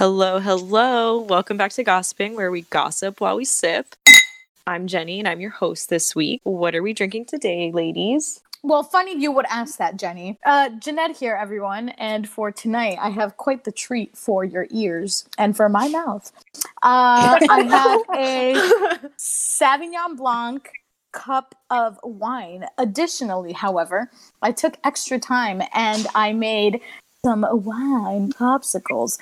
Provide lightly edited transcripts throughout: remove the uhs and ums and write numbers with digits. Hello. Welcome back to Gossiping, where we gossip while we sip. I'm Jenny, and I'm your host this week. What are we drinking today, ladies? Well, funny you would ask that, Jenny. Jeanette here, everyone. And for tonight, I have quite the treat for your ears and for my mouth. I have a Sauvignon Blanc cup of wine. Additionally, however, I took extra time and I made some wine popsicles,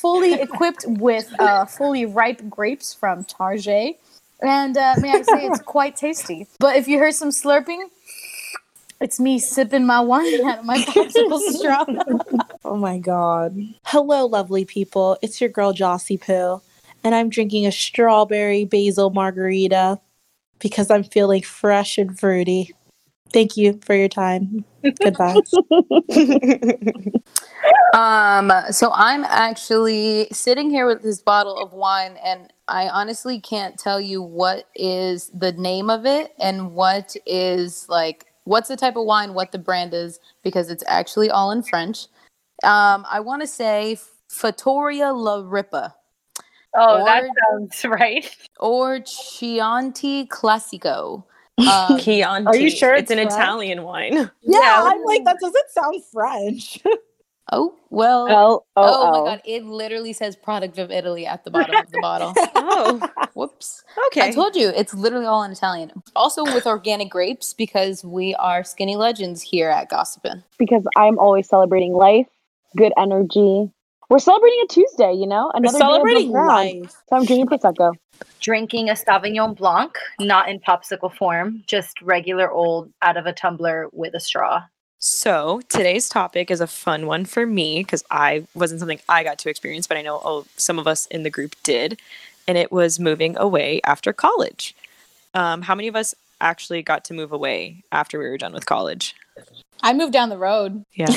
fully equipped with fully ripe grapes from Tarjay. And may I say, it's quite tasty. But if you heard some slurping, it's me sipping my wine out of my popsicle straw. Oh my God. Hello, lovely people. It's your girl, Jossie Pill, and I'm drinking a strawberry basil margarita because I'm feeling fresh and fruity. Thank you for your time. Goodbye. So I'm actually sitting here with this bottle of wine, and I honestly can't tell you what is the name of it and what is like, what's the type of wine, what the brand is, because it's actually all in French. I want to say Fatoria La Ripa. Oh, that sounds right. Or Chianti Classico. Chianti. Are you sure it's an French? Italian wine? Yeah, I'm like, that doesn't sound French. Oh, well. Oh, my God. It literally says product of Italy at the bottom of the bottle. Oh, whoops. Okay. I told you, it's literally all in Italian. Also with organic grapes, because we are skinny legends here at Gossipin'. Because I'm always celebrating life, good energy. We're celebrating a Tuesday, you know? We're celebrating life. So I'm drinking Prosecco. Drinking a Sauvignon Blanc, not in popsicle form, just regular old out of a tumbler with a straw. So today's topic is a fun one for me because I wasn't something I got to experience, but I know some of us in the group did. And it was moving away after college. How many of us actually got to move away after we were done with college? I moved down the road. Yeah.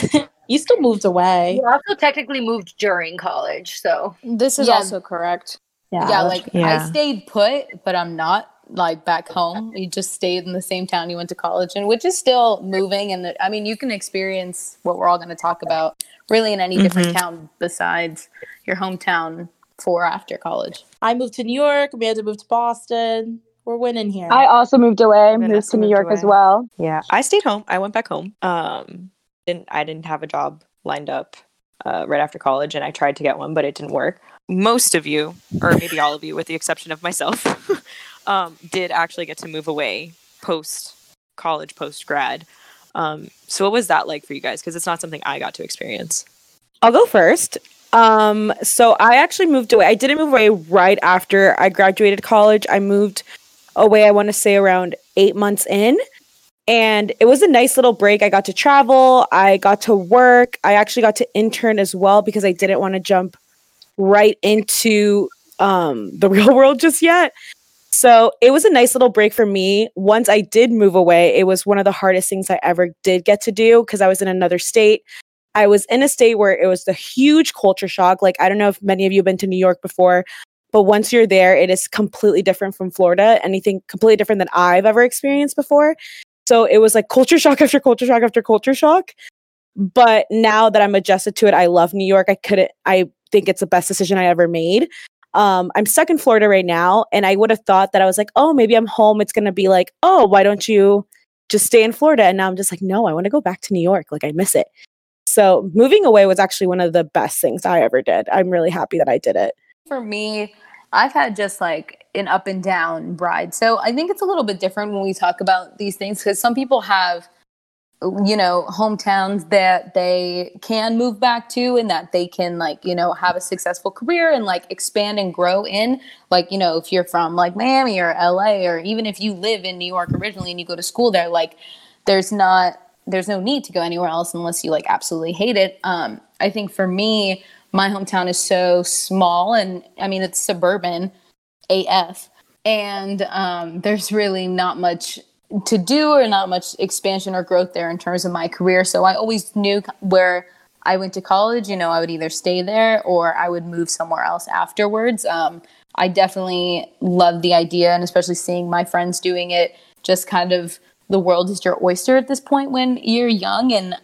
You still moved away. You also technically moved during college. So this is also correct. Yeah. I stayed put, but I'm not like back home. You just stayed in the same town you went to college in, which is still moving. And I mean, you can experience what we're all going to talk about really in any different town besides your hometown for after college. I moved to New York. Amanda moved to Boston. We're winning here. I also moved away. Moved to New York as well. Yeah. I stayed home. I went back home. I didn't have a job lined up right after college, and I tried to get one, but it didn't work. Most of you, or maybe all of you, with the exception of myself, did actually get to move away post-college, post-grad. So what was that like for you guys? Because it's not something I got to experience. I'll go first. So I actually moved away. I didn't move away right after I graduated college. I moved away, I want to say, around 8 months in. And it was a nice little break. I got to travel. I got to work. I actually got to intern as well because I didn't want to jump right into the real world just yet. So it was a nice little break for me. Once I did move away, it was one of the hardest things I ever did get to do because I was in another state. I was in a state where it was the huge culture shock. Like, I don't know if many of you have been to New York before, but once you're there, it is completely different from Florida. Anything completely different than I've ever experienced before. So it was like culture shock after culture shock after culture shock. But now that I'm adjusted to it, I love New York. I think it's the best decision I ever made. I'm stuck in Florida right now. And I would have thought that I was like, oh, maybe I'm home. It's going to be like, oh, why don't you just stay in Florida? And now I'm just like, no, I want to go back to New York. Like, I miss it. So moving away was actually one of the best things I ever did. I'm really happy that I did it. For me, I've had just like an up and down ride. So I think it's a little bit different when we talk about these things because some people have, you know, hometowns that they can move back to and that they can like, you know, have a successful career and like expand and grow in. Like, you know, if you're from like Miami or LA, or even if you live in New York originally and you go to school there, like there's no need to go anywhere else unless you like absolutely hate it. I think for me, my hometown is so small and I mean, it's suburban AF. And there's really not much to do or not much expansion or growth there in terms of my career. So I always knew where I went to college, you know, I would either stay there or I would move somewhere else afterwards. I definitely love the idea and especially seeing my friends doing it, just kind of the world is your oyster at this point when you're young. And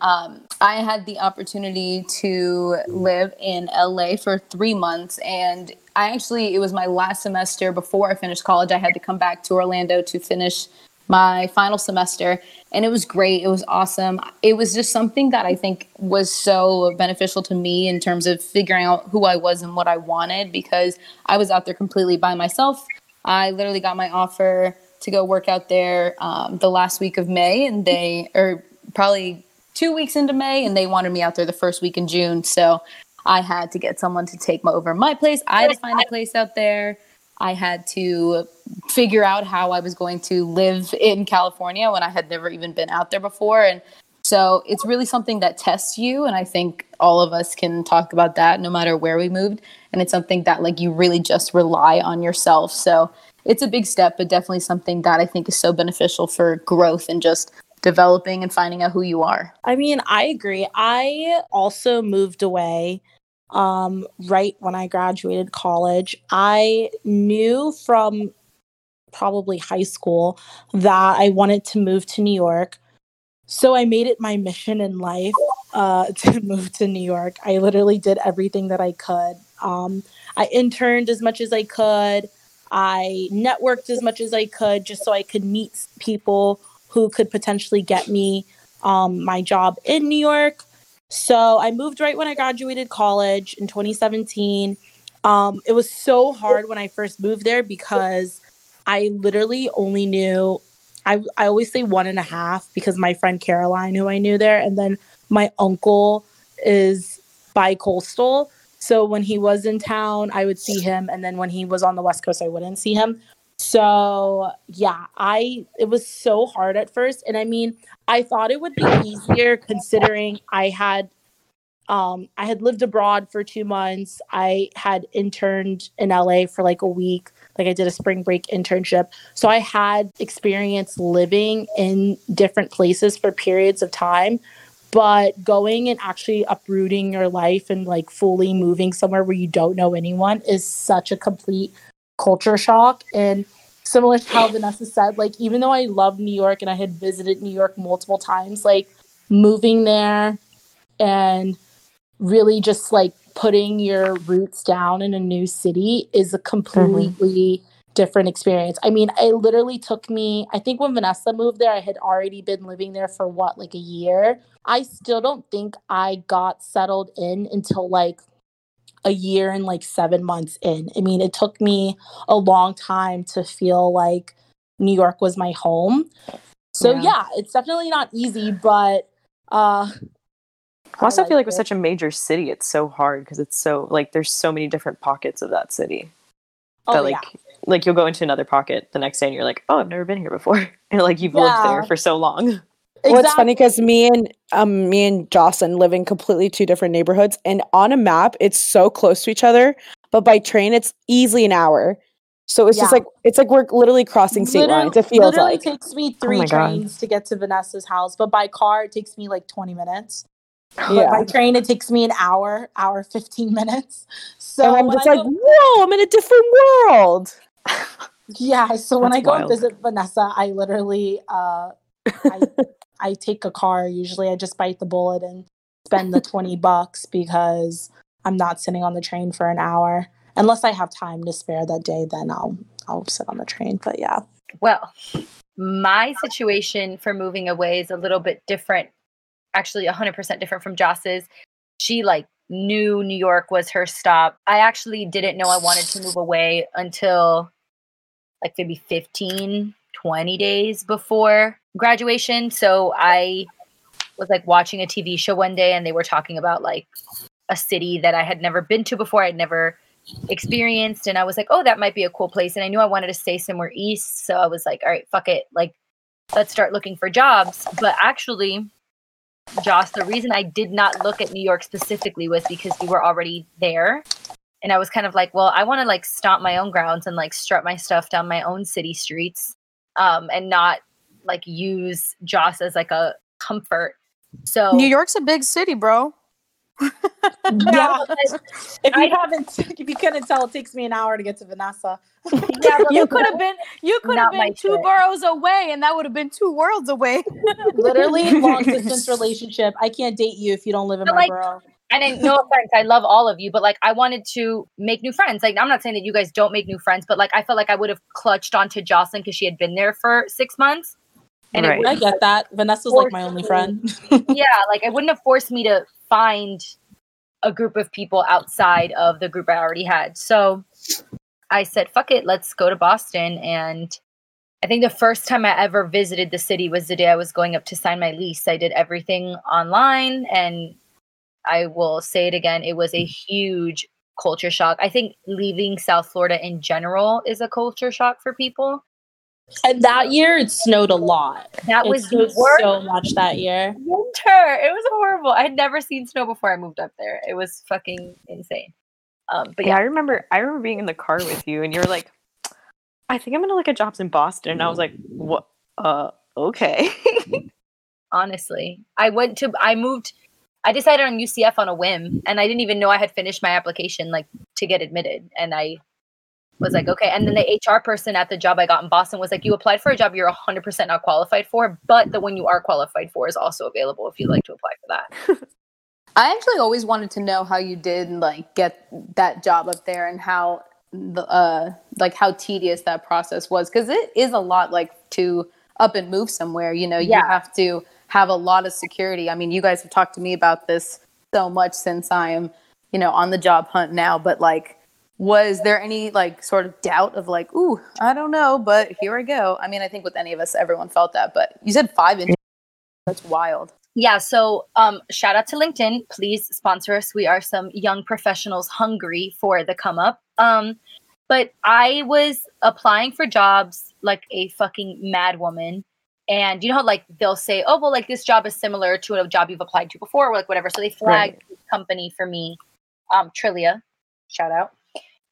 I had the opportunity to live in LA for 3 months, and it was my last semester before I finished college. I had to come back to Orlando to finish my final semester, and it was great. It was awesome. It was just something that I think was so beneficial to me in terms of figuring out who I was and what I wanted, because I was out there completely by myself. I literally got my offer to go work out there the last week of May, and they are probably 2 weeks into May, and they wanted me out there the first week in June. So I had to get someone to take over my place. I had to find a place out there. I had to figure out how I was going to live in California when I had never even been out there before. And so it's really something that tests you. And I think all of us can talk about that no matter where we moved. And it's something that like you really just rely on yourself. So it's a big step, but definitely something that I think is so beneficial for growth and just developing and finding out who you are. I mean, I agree. I also moved away right when I graduated college. I knew from probably high school that I wanted to move to New York. So I made it my mission in life to move to New York. I literally did everything that I could. I interned as much as I could. I networked as much as I could just so I could meet people who could potentially get me my job in New York. So I moved right when I graduated college in 2017. It was so hard when I first moved there because I literally only knew, I always say 1.5 because my friend Caroline, who I knew there, and then my uncle is bi-coastal. So when he was in town, I would see him. And then when he was on the West Coast, I wouldn't see him. So yeah, it was so hard at first. And I mean, I thought it would be easier considering I had lived abroad for 2 months. I had interned in LA for like a week. Like I did a spring break internship. So I had experience living in different places for periods of time, but going and actually uprooting your life and like fully moving somewhere where you don't know anyone is such a complete culture shock. And similar to how Vanessa said, like, even though I love New York and I had visited New York multiple times, like moving there and really just like putting your roots down in a new city is a completely different experience. I mean, it literally took me, I think when Vanessa moved there, I had already been living there for like a year. I still don't think I got settled in until like a year and like 7 months in. I mean, it took me a long time to feel like New York was my home. So yeah, it's definitely not easy, but I also feel like with such a major city, it's so hard because it's so like there's so many different pockets of that city. That like you'll go into another pocket the next day and you're like, oh, I've never been here before, and like you've lived there for so long. Exactly. Well, it's funny because me and Jocelyn live in completely two different neighborhoods, and on a map it's so close to each other, but by train it's easily an hour. So it's just like it's like we're literally crossing state lines. It feels like it takes me 3 trains to get to Vanessa's house, but by car it takes me like 20 minutes. Yeah. By train it takes me an hour 15 minutes. So and I'm just like, whoa, I'm in a different world. Yeah. So when I go and visit Vanessa, I literally I take a car. Usually I just bite the bullet and spend the $20 because I'm not sitting on the train for an hour. Unless I have time to spare that day, then I'll sit on the train. But yeah. Well, my situation for moving away is a little bit different. Actually 100% different from Joss's. She like knew New York was her stop. I actually didn't know I wanted to move away until like maybe 15, 20 days before graduation. So I was like watching a TV show one day and they were talking about like a city that I had never been to before. I'd never experienced. And I was like, oh, that might be a cool place. And I knew I wanted to stay somewhere east. So I was like, all right, fuck it. Like, let's start looking for jobs. But actually, Joss, the reason I did not look at New York specifically was because we were already there. And I was kind of like, well, I want to like stomp my own grounds and like strut my stuff down my own city streets and not like use Joss as like a comfort. So New York's a big city, bro. Yeah, if you couldn't tell, it takes me an hour to get to Vanessa. Yeah, you could have been two boroughs away, and that would have been two worlds away. Literally, long distance relationship. I can't date you if you don't live in my borough. And no offense, I love all of you, but I wanted to make new friends. I'm not saying that you guys don't make new friends, but I felt like I would have clutched onto Jocelyn because she had been there for 6 months. And right. I get that. Vanessa's my only friend. Yeah, it wouldn't have forced me to find a group of people outside of the group I already had. So I said, fuck it, let's go to Boston. And I think the first time I ever visited the city was the day I was going up to sign my lease. I did everything online, and I will say it again, it was a huge culture shock. I think leaving South Florida in general is a culture shock for people. And that year, it snowed a lot. That was the worst. So much that year. Winter. It was horrible. I had never seen snow before I moved up there. It was fucking insane. But yeah, I remember being in the car with you, and you were like, "I think I'm gonna look at jobs in Boston." And I was like, "What? Okay." Honestly, I decided on UCF on a whim, and I didn't even know I had finished my application to get admitted, and I was like, okay. And then the HR person at the job I got in Boston was like, you applied for a job you're 100% not qualified for, but the one you are qualified for is also available if you'd like to apply for that. I actually always wanted to know how you did get that job up there and how the how tedious that process was, because it is a lot to up and move somewhere, you have to have a lot of security. I mean, you guys have talked to me about this so much since I am on the job hunt now, but was there any sort of doubt of ooh, I don't know, but here I go? I mean, I think with any of us, everyone felt that, but you said 5 interviews. That's wild. Yeah. So shout out to LinkedIn. Please sponsor us. We are some young professionals hungry for the come up. But I was applying for jobs like a fucking mad woman. And you know how they'll say, oh, well, this job is similar to a job you've applied to before, or whatever. So they flagged this company for me, Trillia, shout out.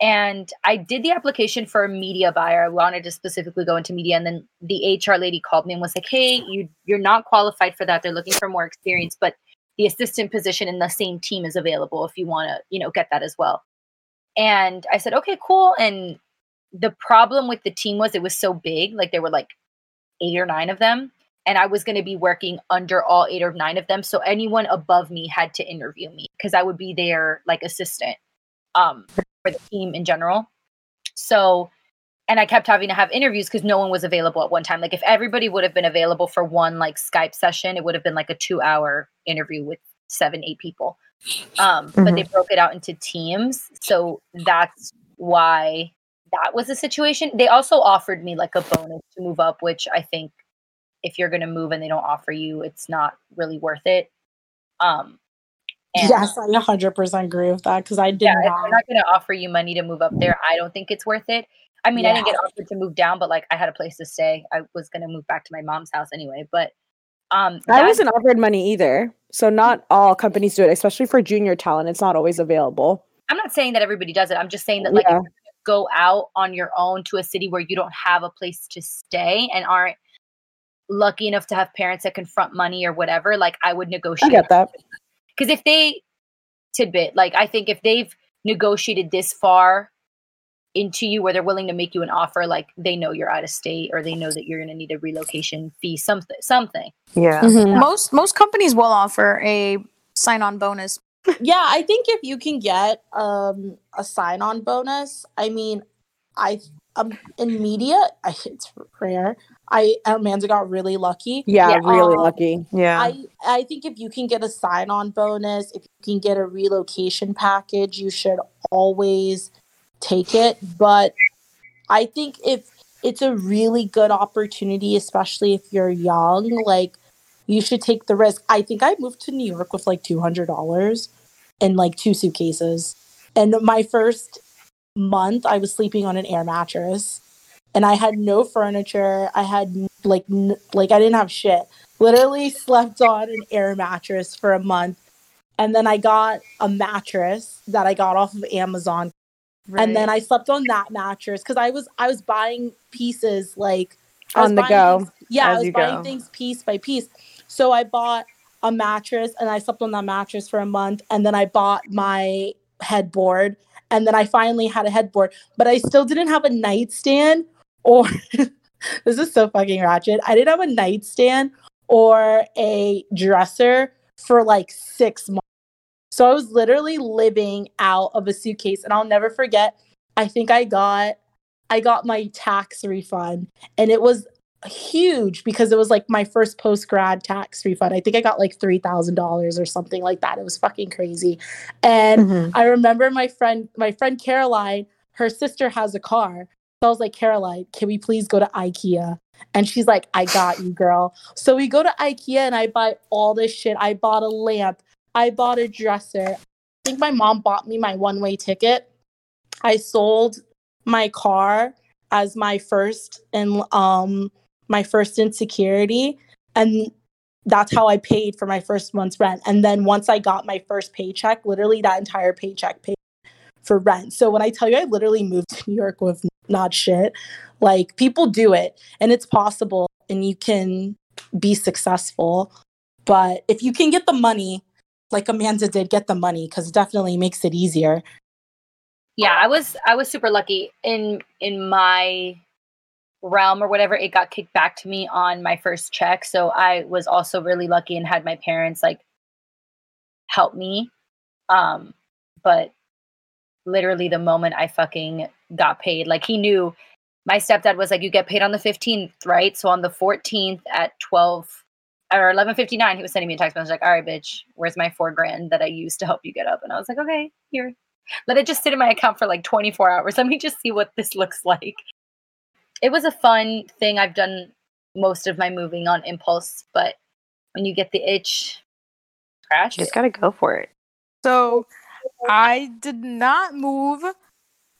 And I did the application for a media buyer. I wanted to specifically go into media. And then the HR lady called me and was like, hey, you're not qualified for that. They're looking for more experience, but the assistant position in the same team is available if you want to, get that as well. And I said, okay, cool. And the problem with the team was it was so big. There were 8 or 9 of them. And I was going to be working under all 8 or 9 of them. So anyone above me had to interview me because I would be their assistant. For the team in general. So, and I kept having to have interviews because no one was available at one time. If everybody would have been available for one Skype session, it would have been a 2-hour interview with 7-8 people. But they broke it out into teams. So that's why that was the situation. They also offered me a bonus to move up, which I think if you're going to move and they don't offer you, it's not really worth it. And yes, I 100% agree with that because I did not. They're not going to offer you money to move up there. I don't think it's worth it. I mean, I didn't get offered to move down, but I had a place to stay. I was going to move back to my mom's house anyway. But I wasn't offered money either. So not all companies do it, especially for junior talent. It's not always available. I'm not saying that everybody does it. I'm just saying that if you go out on your own to a city where you don't have a place to stay and aren't lucky enough to have parents that can front money or whatever, I would negotiate. I get that. Because if they tidbit, I think if they've negotiated this far into you where they're willing to make you an offer, they know you're out of state or they know that you're going to need a relocation fee, something. Yeah. Mm-hmm. Yeah. Most companies will offer a sign-on bonus. Yeah. I think if you can get a sign-on bonus, I mean, in media, it's rare. Amanda got really lucky. Yeah, really lucky. Yeah. I think if you can get a sign-on bonus, if you can get a relocation package, you should always take it. But I think if it's a really good opportunity, especially if you're young, you should take the risk. I think I moved to New York with $200 and 2 suitcases. And my first month, I was sleeping on an air mattress. And I had no furniture. I had I didn't have shit. Literally slept on an air mattress for a month. And then I got a mattress that I got off of Amazon. Right. And then I slept on that mattress because I was buying pieces on the go. Things piece by piece. So I bought a mattress, and I slept on that mattress for a month, and then I bought my headboard, and then I finally had a headboard, but I still didn't have a nightstand or this is so fucking ratchet. I didn't have a nightstand or a dresser for like 6 months. So I was literally living out of a suitcase, and I'll never forget. I think I got my tax refund, and it was huge because it was like my first post-grad tax refund. I think I got like $3,000 or something like that. It was fucking crazy. And I remember my friend Caroline, her sister has a car. So I was like, Caroline, can we please go to IKEA? And she's like, I got you, girl. So we go to IKEA and I buy all this shit. I bought a lamp. I bought a dresser. I think my mom bought me my one-way ticket. I sold my car as my first and my first insecurity, and that's how I paid for my first month's rent. And then once I got my first paycheck, literally that entire paycheck paid for rent. So when I tell you I literally moved to New York with not shit, like people do it and it's possible and you can be successful. But if you can get the money, like Amanda did, get the money, because it definitely makes it easier. Yeah, I was super lucky in my realm or whatever. It got kicked back to me on my first check, so I was also really lucky and had my parents like help me. But literally the moment I fucking got paid, like he knew. My stepdad was like, "You get paid on the 15th, right?" So on the 14th at 12 or 11:59, he was sending me a text message like, "All right, bitch, where's my $4,000 that I used to help you get up?" And I was like, "Okay, here." Let it just sit in my account for like 24 hours. Let me just see what this looks like. It was a fun thing. I've done most of my moving on impulse, but when you get the itch, crash. You just got to go for it. So I did not move.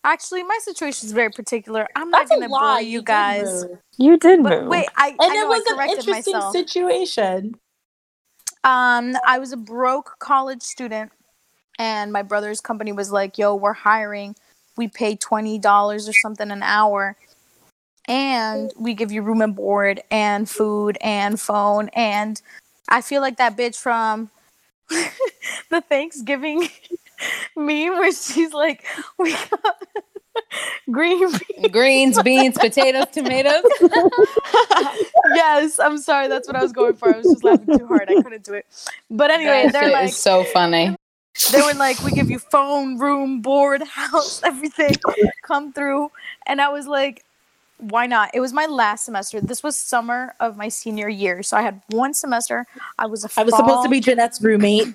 Actually, my situation is very particular. I'm not going to bore you guys. You did move. Wait, I corrected myself. An interesting situation. I was a broke college student. And my brother's company was like, yo, we're hiring. We pay $20 or something an hour. And we give you room and board and food and phone. And I feel like that bitch from the Thanksgiving meme where she's like, we got greens, beans, potatoes, tomatoes. Yes, I'm sorry. That's what I was going for. I was just laughing too hard. I couldn't do it. But anyway, that they're like, so funny. They were like, we give you phone, room, board, house, everything. Come through. And I was like, why not? It was my last semester. This was summer of my senior year. So I had one semester. I was supposed to be Jeanette's roommate.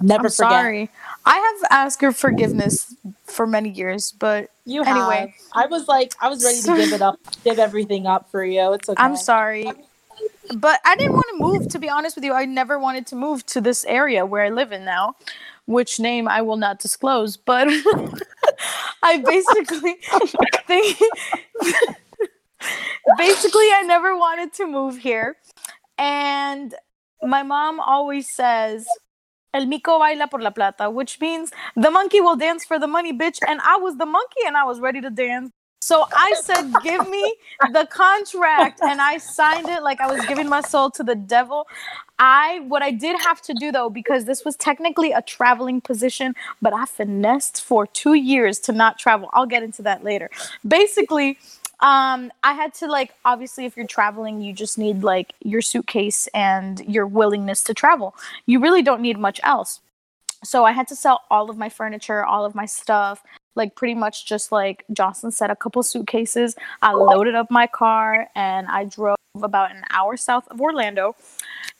Never forget. Sorry. I have asked her forgiveness for many years, but anyway. I was ready to give everything up for you. It's okay. I'm sorry. But I didn't want to move, to be honest with you. I never wanted to move to this area where I live in now, which name I will not disclose. But I never wanted to move here. And my mom always says, El mico baila por la plata, which means the monkey will dance for the money, bitch. And I was the monkey and I was ready to dance. So I said, give me the contract. And I signed it like I was giving my soul to the devil. What I did have to do, though, because this was technically a traveling position, but I finessed for 2 years to not travel. I'll get into that later. Basically, I had to, like, obviously, if you're traveling, you just need, like, your suitcase and your willingness to travel. You really don't need much else. So I had to sell all of my furniture, all of my stuff. Like, pretty much just like Jocelyn said, a couple suitcases. I loaded up my car and I drove about an hour south of Orlando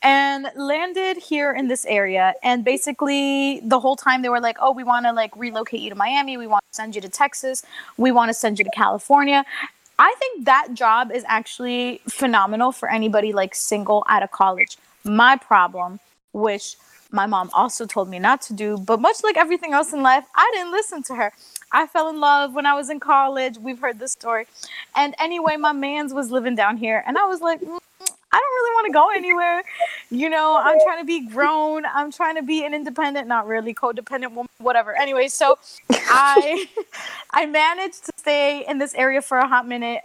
and landed here in this area. And basically the whole time they were like, oh, we want to like relocate you to Miami. We want to send you to Texas. We want to send you to California. I think that job is actually phenomenal for anybody like single out of college. My problem, which my mom also told me not to do, but much like everything else in life, I didn't listen to her. I fell in love when I was in college. We've heard this story. And anyway, my mans was living down here. And I was like, I don't really want to go anywhere. You know, I'm trying to be grown. I'm trying to be an independent, not really codependent woman, whatever. Anyway, so I managed to stay in this area for a hot minute.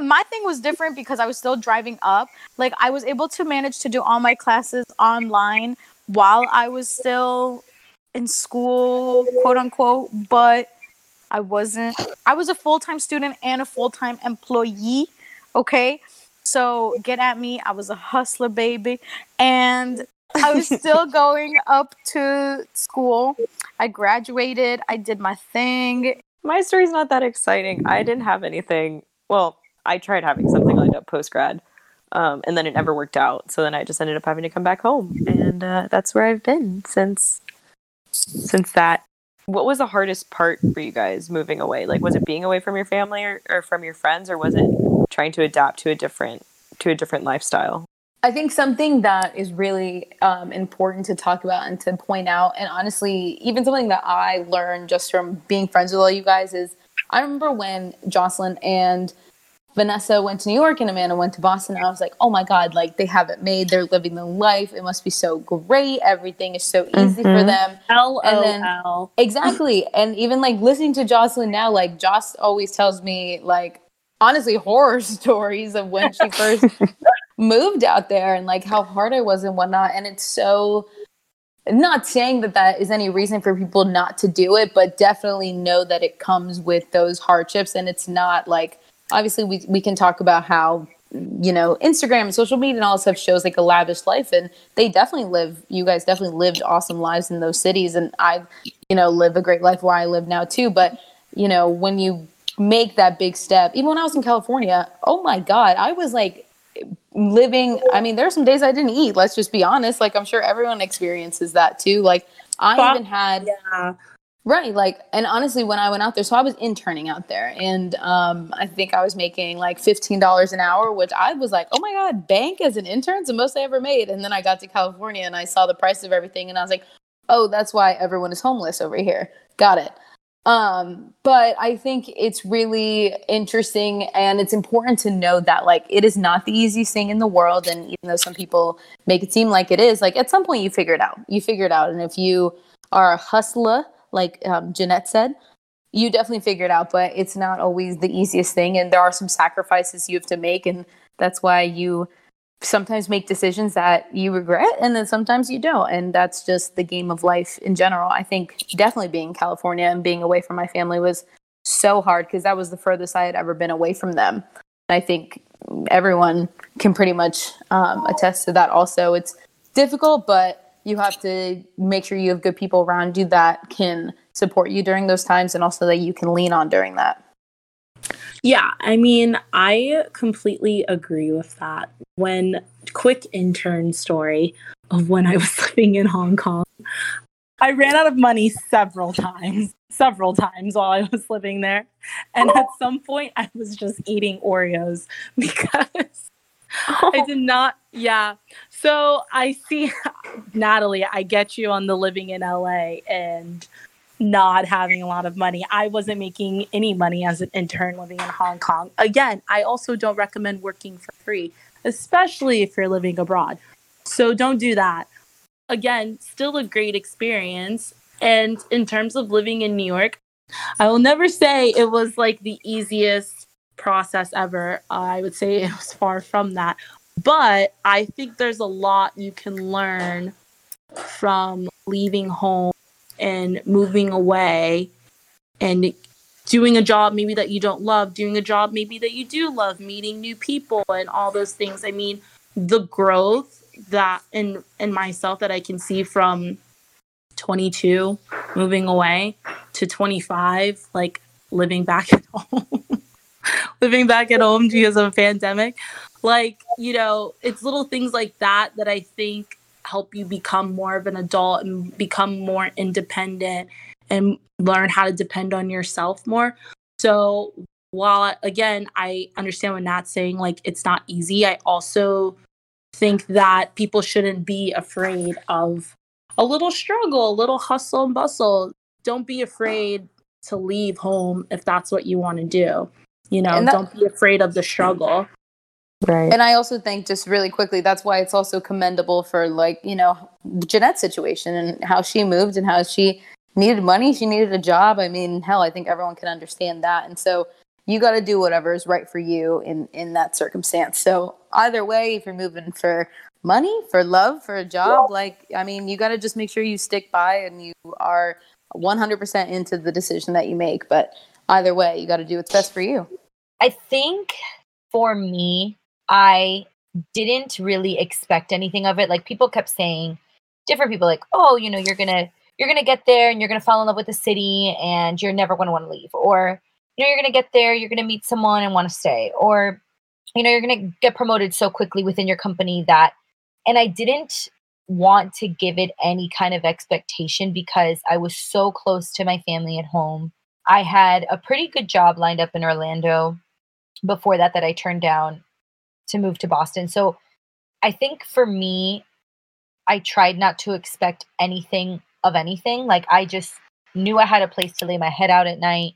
My thing was different because I was still driving up. Like, I was able to manage to do all my classes online while I was still in school, quote unquote, but I was a full-time student and a full-time employee, okay? So get at me. I was a hustler, baby. And I was still going up to school. I graduated. I did my thing. My story's not that exciting. I didn't have anything. Well, I tried having something lined up post-grad, and then it never worked out. So then I just ended up having to come back home. And that's where I've been since that. What was the hardest part for you guys moving away? Like, was it being away from your family or from your friends, or was it trying to adapt to a different lifestyle? I think something that is really important to talk about and to point out, and honestly, even something that I learned just from being friends with all you guys is, I remember when Jocelyn and Vanessa went to New York and Amanda went to Boston, and I was like, oh my God, like, they have it made. They're living the life. It must be so great. Everything is so easy for them. LOL. Exactly. And even like listening to Jocelyn now, like, Joss always tells me, like, honestly, horror stories of when she first moved out there and like how hard I was and whatnot. And it's so, not saying that that is any reason for people not to do it, but definitely know that it comes with those hardships. And it's not like, obviously, we can talk about how, you know, Instagram and social media and all this stuff shows like a lavish life, and you guys definitely lived awesome lives in those cities. And I, you know, live a great life where I live now too. But, you know, when you make that big step, even when I was in California, oh my God, I was like living. I mean, there were some days I didn't eat. Let's just be honest. Like, I'm sure everyone experiences that too. Like, I even had, yeah. Right. Like, and honestly, when I went out there, so I was interning out there, and I think I was making like $15 an hour, which I was like, oh my God, bank as an intern's the most I ever made. And then I got to California and I saw the price of everything, and I was like, oh, that's why everyone is homeless over here. Got it. But I think it's really interesting, and it's important to know that, like, it is not the easiest thing in the world. And even though some people make it seem like it is, like, at some point you figure it out. And if you are a hustler, like Jeanette said, you definitely figure it out, but it's not always the easiest thing. And there are some sacrifices you have to make. And that's why you sometimes make decisions that you regret, and then sometimes you don't. And that's just the game of life in general. I think definitely being in California and being away from my family was so hard, because that was the furthest I had ever been away from them. And I think everyone can pretty much attest to that also. It's difficult, but you have to make sure you have good people around you that can support you during those times, and also that you can lean on during that. Yeah, I mean, I completely agree with that. Quick intern story of when I was living in Hong Kong. I ran out of money several times while I was living there. And at some point, I was just eating Oreos because I did not. Yeah. So I see, Natalie, I get you on the living in LA and not having a lot of money. I wasn't making any money as an intern living in Hong Kong. Again, I also don't recommend working for free, especially if you're living abroad. So don't do that. Again, still a great experience. And in terms of living in New York, I will never say it was like the easiest process ever. I would say it was far from that. But I think there's a lot you can learn from leaving home and moving away and doing a job maybe that you don't love, doing a job maybe that you do love, meeting new people and all those things. I mean, the growth that in myself that I can see from 22 moving away to 25, like living back at home, because of a pandemic. Like, you know, it's little things like that that I think help you become more of an adult and become more independent and learn how to depend on yourself more. So while, again, I understand what Nat's saying, like, it's not easy, I also think that people shouldn't be afraid of a little struggle, a little hustle and bustle. Don't be afraid to leave home if that's what you want to do. You know, don't be afraid of the struggle. Right. And I also think, just really quickly, that's why it's also commendable for, like, you know, Jeanette's situation and how she moved and how she needed money. She needed a job. I mean, hell, I think everyone can understand that. And so you got to do whatever is right for you in that circumstance. So either way, if you're moving for money, for love, for a job, like, I mean, you got to just make sure you stick by and you are 100% into the decision that you make. But either way, you got to do what's best for you. I think for me, I didn't really expect anything of it. Like, people kept saying, different people, like, oh, you know, you're going to get there and you're going to fall in love with the city and you're never going to want to leave. Or, you know, you're going to get there, you're going to meet someone and want to stay. Or, you know, you're going to get promoted so quickly within your company that, and I didn't want to give it any kind of expectation because I was so close to my family at home. I had a pretty good job lined up in Orlando before that I turned down to move to Boston. So I think for me, I tried not to expect anything of anything. Like, I just knew I had a place to lay my head out at night.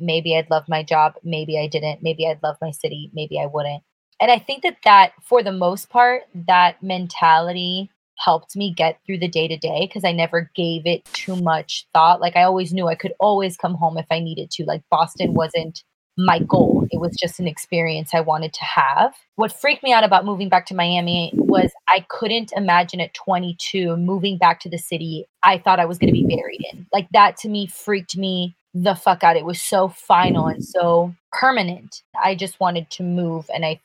Maybe I'd love my job. Maybe I didn't. Maybe I'd love my city. Maybe I wouldn't. And I think that for the most part, that mentality helped me get through the day to day because I never gave it too much thought. Like, I always knew I could always come home if I needed to. Like, Boston wasn't my goal. It was just an experience I wanted to have. What freaked me out about moving back to Miami was I couldn't imagine at 22 moving back to the city I thought I was going to be buried in. Like, that to me freaked me the fuck out. It was so final and so permanent. I just wanted to move, and I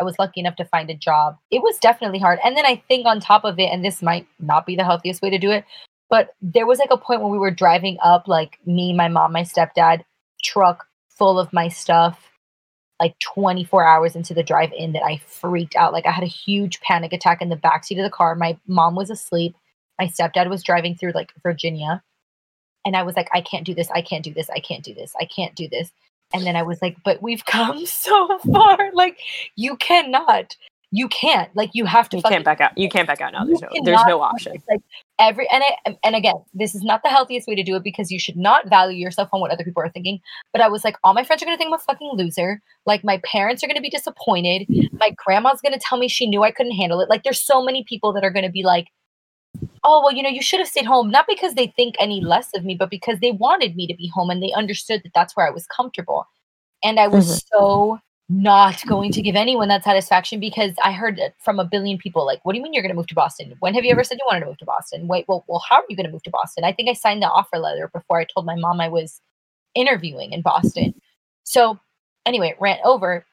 was lucky enough to find a job. It was definitely hard. And then I think on top of it, and this might not be the healthiest way to do it, but there was like a point when we were driving up, like me, my mom, my stepdad, truck full of my stuff, like 24 hours into the drive in, that I freaked out. Like, I had a huge panic attack in the backseat of the car. My mom was asleep. My stepdad was driving through like Virginia. And I was like, I can't do this. I can't do this. I can't do this. I can't do this. And then I was like, but we've come so far. Like, you cannot. You can't. Like, you have to. You can't back out. You can't back out now. There's no option. Like, and again, this is not the healthiest way to do it because you should not value yourself on what other people are thinking. But I was like, all my friends are going to think I'm a fucking loser. Like, my parents are going to be disappointed. My grandma's going to tell me she knew I couldn't handle it. Like, there's so many people that are going to be like, oh, well, you know, you should have stayed home, not because they think any less of me, but because they wanted me to be home and they understood that that's where I was comfortable. And I was so not going to give anyone that satisfaction because I heard it from a billion people, like, what do you mean you're going to move to Boston? When have you ever said you wanted to move to Boston? Wait, well, how are you going to move to Boston? I think I signed the offer letter before I told my mom I was interviewing in Boston. So anyway, rant over.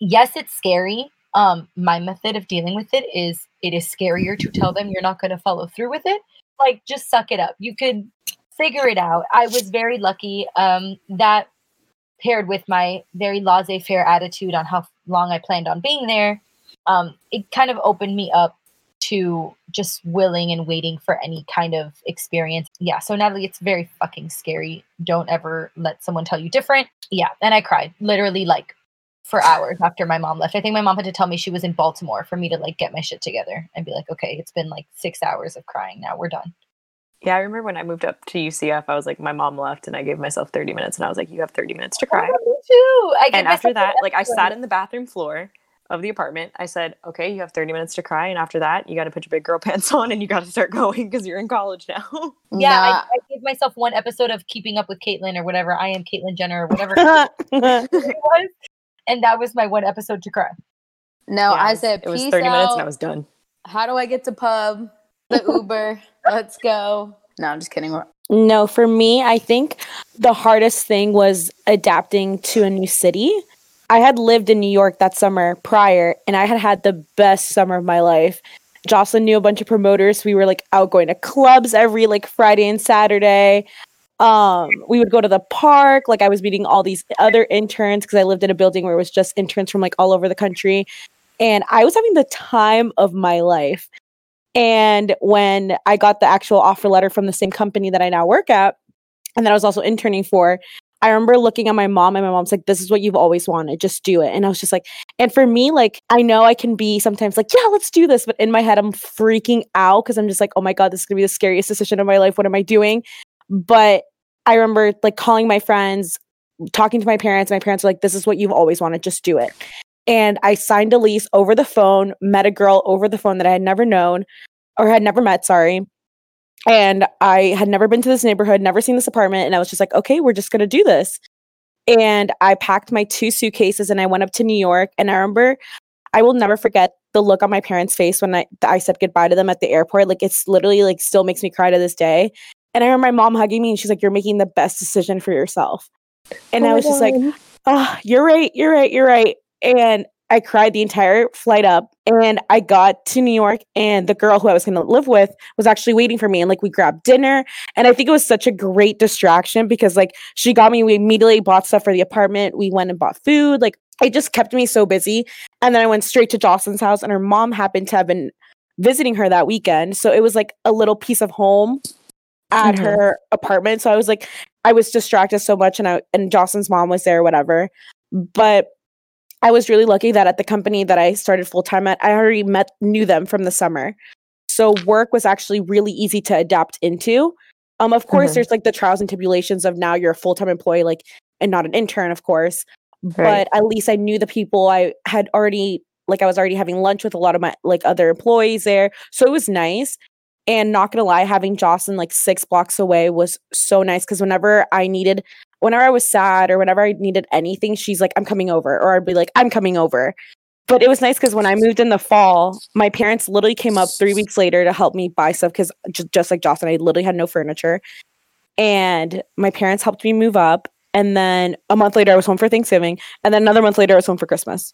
Yes, it's scary. My method of dealing with it is scarier to tell them you're not going to follow through with it. Like, just suck it up. You can figure it out. I was very lucky, that paired with my very laissez-faire attitude on how long I planned on being there. It kind of opened me up to just willing and waiting for any kind of experience. Yeah. So Natalie, it's very fucking scary. Don't ever let someone tell you different. Yeah. And I cried literally like for hours after my mom left. I think my mom had to tell me she was in Baltimore for me to like get my shit together and be like, okay, it's been like 6 hours of crying now. We're done. Yeah. I remember when I moved up to UCF, I was like, my mom left, and I gave myself 30 minutes and I was like, you have 30 minutes to cry. Oh, me too. And after that, like, I sat in the bathroom floor of the apartment. I said, okay, you have 30 minutes to cry. And after that, you got to put your big girl pants on and you got to start going because you're in college now. Yeah. I gave myself one episode of Keeping Up with Caitlyn or whatever. I Am Caitlyn Jenner or whatever it was. And that was my one episode to cry. No, yeah, I said, it was 30 minutes and I was done. How do I get to pub? The Uber. Let's go. No, I'm just kidding. No, for me, I think the hardest thing was adapting to a new city. I had lived in New York that summer prior, and I had the best summer of my life. Jocelyn knew a bunch of promoters. We were like out going to clubs every like Friday and Saturday. We would go to the park. Like, I was meeting all these other interns because I lived in a building where it was just interns from like all over the country. And I was having the time of my life. And when I got the actual offer letter from the same company that I now work at and that I was also interning for, I remember looking at my mom and my mom's like, this is what you've always wanted. Just do it. And I was just like, and for me, like, I know I can be sometimes like, yeah, let's do this. But in my head, I'm freaking out because I'm just like, oh my God, this is going to be the scariest decision of my life. What am I doing? But I remember like calling my friends, talking to my parents. My parents were like, this is what you've always wanted. Just do it. And I signed a lease over the phone, met a girl over the phone that I had never met. And I had never been to this neighborhood, never seen this apartment. And I was just like, okay, we're just going to do this. And I packed my 2 suitcases and I went up to New York. And I remember, I will never forget the look on my parents' face when I said goodbye to them at the airport. Like, it's literally like still makes me cry to this day. And I remember my mom hugging me and she's like, "You're making the best decision for yourself." And I was just like, "Oh, you're right. You're right. You're right." And I cried the entire flight up, and I got to New York, and the girl who I was going to live with was actually waiting for me. And like, we grabbed dinner, and I think it was such a great distraction because like she got me, we immediately bought stuff for the apartment. We went and bought food. Like, it just kept me so busy. And then I went straight to Jocelyn's house, and her mom happened to have been visiting her that weekend. So it was like a little piece of home at her apartment. So I was like, I was distracted so much, and Jocelyn's mom was there, whatever. But I was really lucky that at the company that I started full-time at, I already knew them from the summer. So work was actually really easy to adapt into. Of course, there's like the trials and tribulations of now you're a full-time employee, like, and not an intern, of course. Right. But at least I knew the people. I had already, like, I was already having lunch with a lot of my, like, other employees there. So it was nice. And not gonna lie, having Jocelyn like 6 blocks away was so nice, because whenever I was sad or whenever I needed anything, she's like, "I'm coming over." Or I'd be like, "I'm coming over." But it was nice because when I moved in the fall, my parents literally came up 3 weeks later to help me buy stuff because just like Jocelyn, I literally had no furniture. And my parents helped me move up. And then a month later, I was home for Thanksgiving. And then another month later, I was home for Christmas.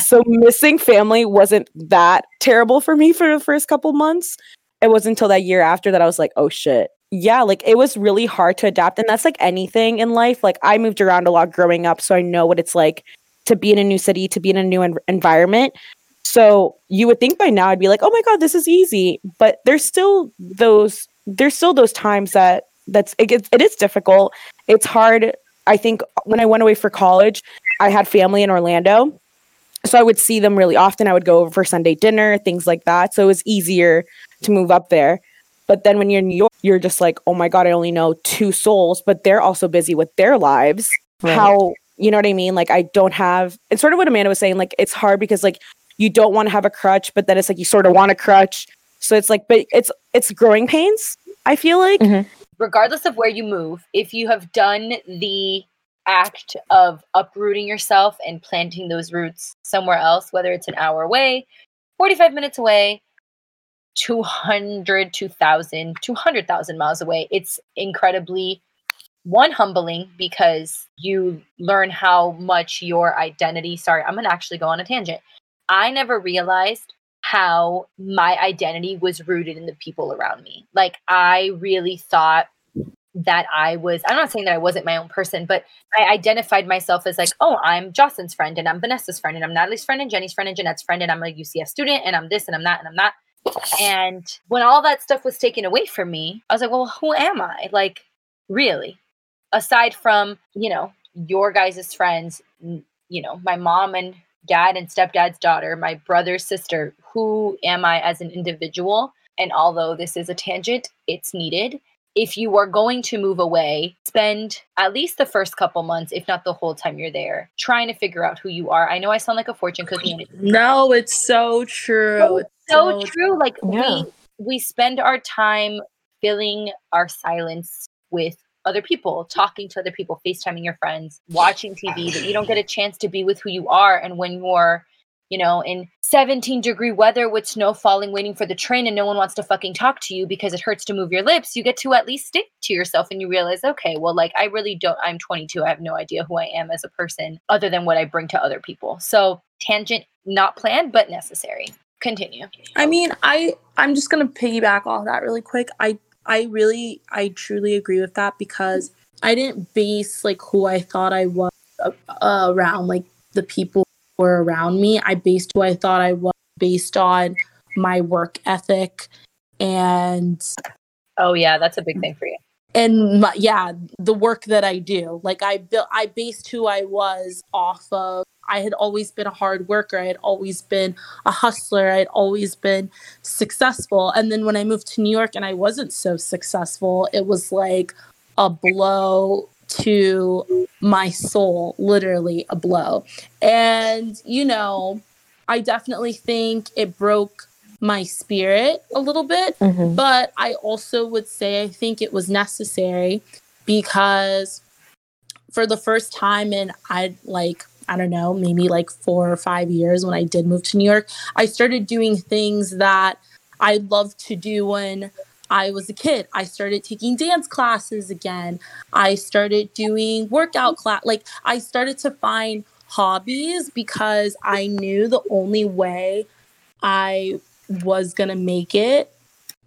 So missing family wasn't that terrible for me for the first couple months. It wasn't until that year after that I was like, "Oh, shit." Yeah, like it was really hard to adapt. And that's like anything in life. Like I moved around a lot growing up, so I know what it's like to be in a new city, to be in a new environment. So you would think by now I'd be like, "Oh my God, this is easy." But there's still those times that it is difficult. It's hard. I think when I went away for college, I had family in Orlando, so I would see them really often. I would go over for Sunday dinner, things like that. So it was easier to move up there. But then when you're in New York, you're just like, "Oh my God, I only know 2 souls, but they're also busy with their lives." Right. How, you know what I mean? Like I don't have, it's sort of what Amanda was saying, like it's hard because like you don't want to have a crutch, but then it's like you sort of want a crutch. So it's like, but it's growing pains, I feel like. Mm-hmm. Regardless of where you move, if you have done the act of uprooting yourself and planting those roots somewhere else, whether it's an hour away, 45 minutes away, 200 2,000 200,000 miles away, it's incredibly humbling because you learn how much your identity, sorry, I'm gonna actually go on a tangent. I never realized how my identity was rooted in the people around me. Like I really thought that I'm not saying that I wasn't my own person, but I identified myself as like, "Oh, I'm Jocelyn's friend, and I'm Vanessa's friend, and I'm Natalie's friend, and Jenny's friend, and Jeanette's friend, and I'm a UCF student, and I'm this, and I'm that, and I'm not." And when all that stuff was taken away from me, I was like, "Well, who am I? Like, really? Aside from, you know, your guys' friends, you know, my mom and dad and stepdad's daughter, my brother's sister, who am I as an individual?" And although this is a tangent, it's needed. If you are going to move away, spend at least the first couple months, if not the whole time you're there, trying to figure out who you are. I know I sound like a fortune cookie. No, it's so true. Oh, it's so true. Like yeah. we spend our time filling our silence with other people, talking to other people, FaceTiming your friends, watching TV, but you don't get a chance to be with who you are. And when you're, you know, in 17-degree weather with snow falling, waiting for the train, and no one wants to fucking talk to you because it hurts to move your lips, you get to at least stick to yourself and you realize, okay, well, like I really don't, I'm 22. I have no idea who I am as a person other than what I bring to other people. So tangent, not planned, but necessary. Continue. I mean, I'm just going to piggyback off that really quick. I truly agree with that because I didn't base like who I thought I was around like the people were around me. I based who I thought I was based on my work ethic and oh yeah, that's a big thing for you. And the work that I do. Like I based who I was off of. I had always been a hard worker. I had always been a hustler. I had always been successful. And then when I moved to New York and I wasn't so successful, it was like a blow to my soul, literally a blow. And, you know, I definitely think it broke my spirit a little bit, but I also would say I think it was necessary because for the first time in, I don't know, maybe like 4 or 5 years when I did move to New York, I started doing things that I loved to do when I was a kid. I started taking dance classes again. I started doing workout class. Like, I started to find hobbies because I knew the only way I was going to make it,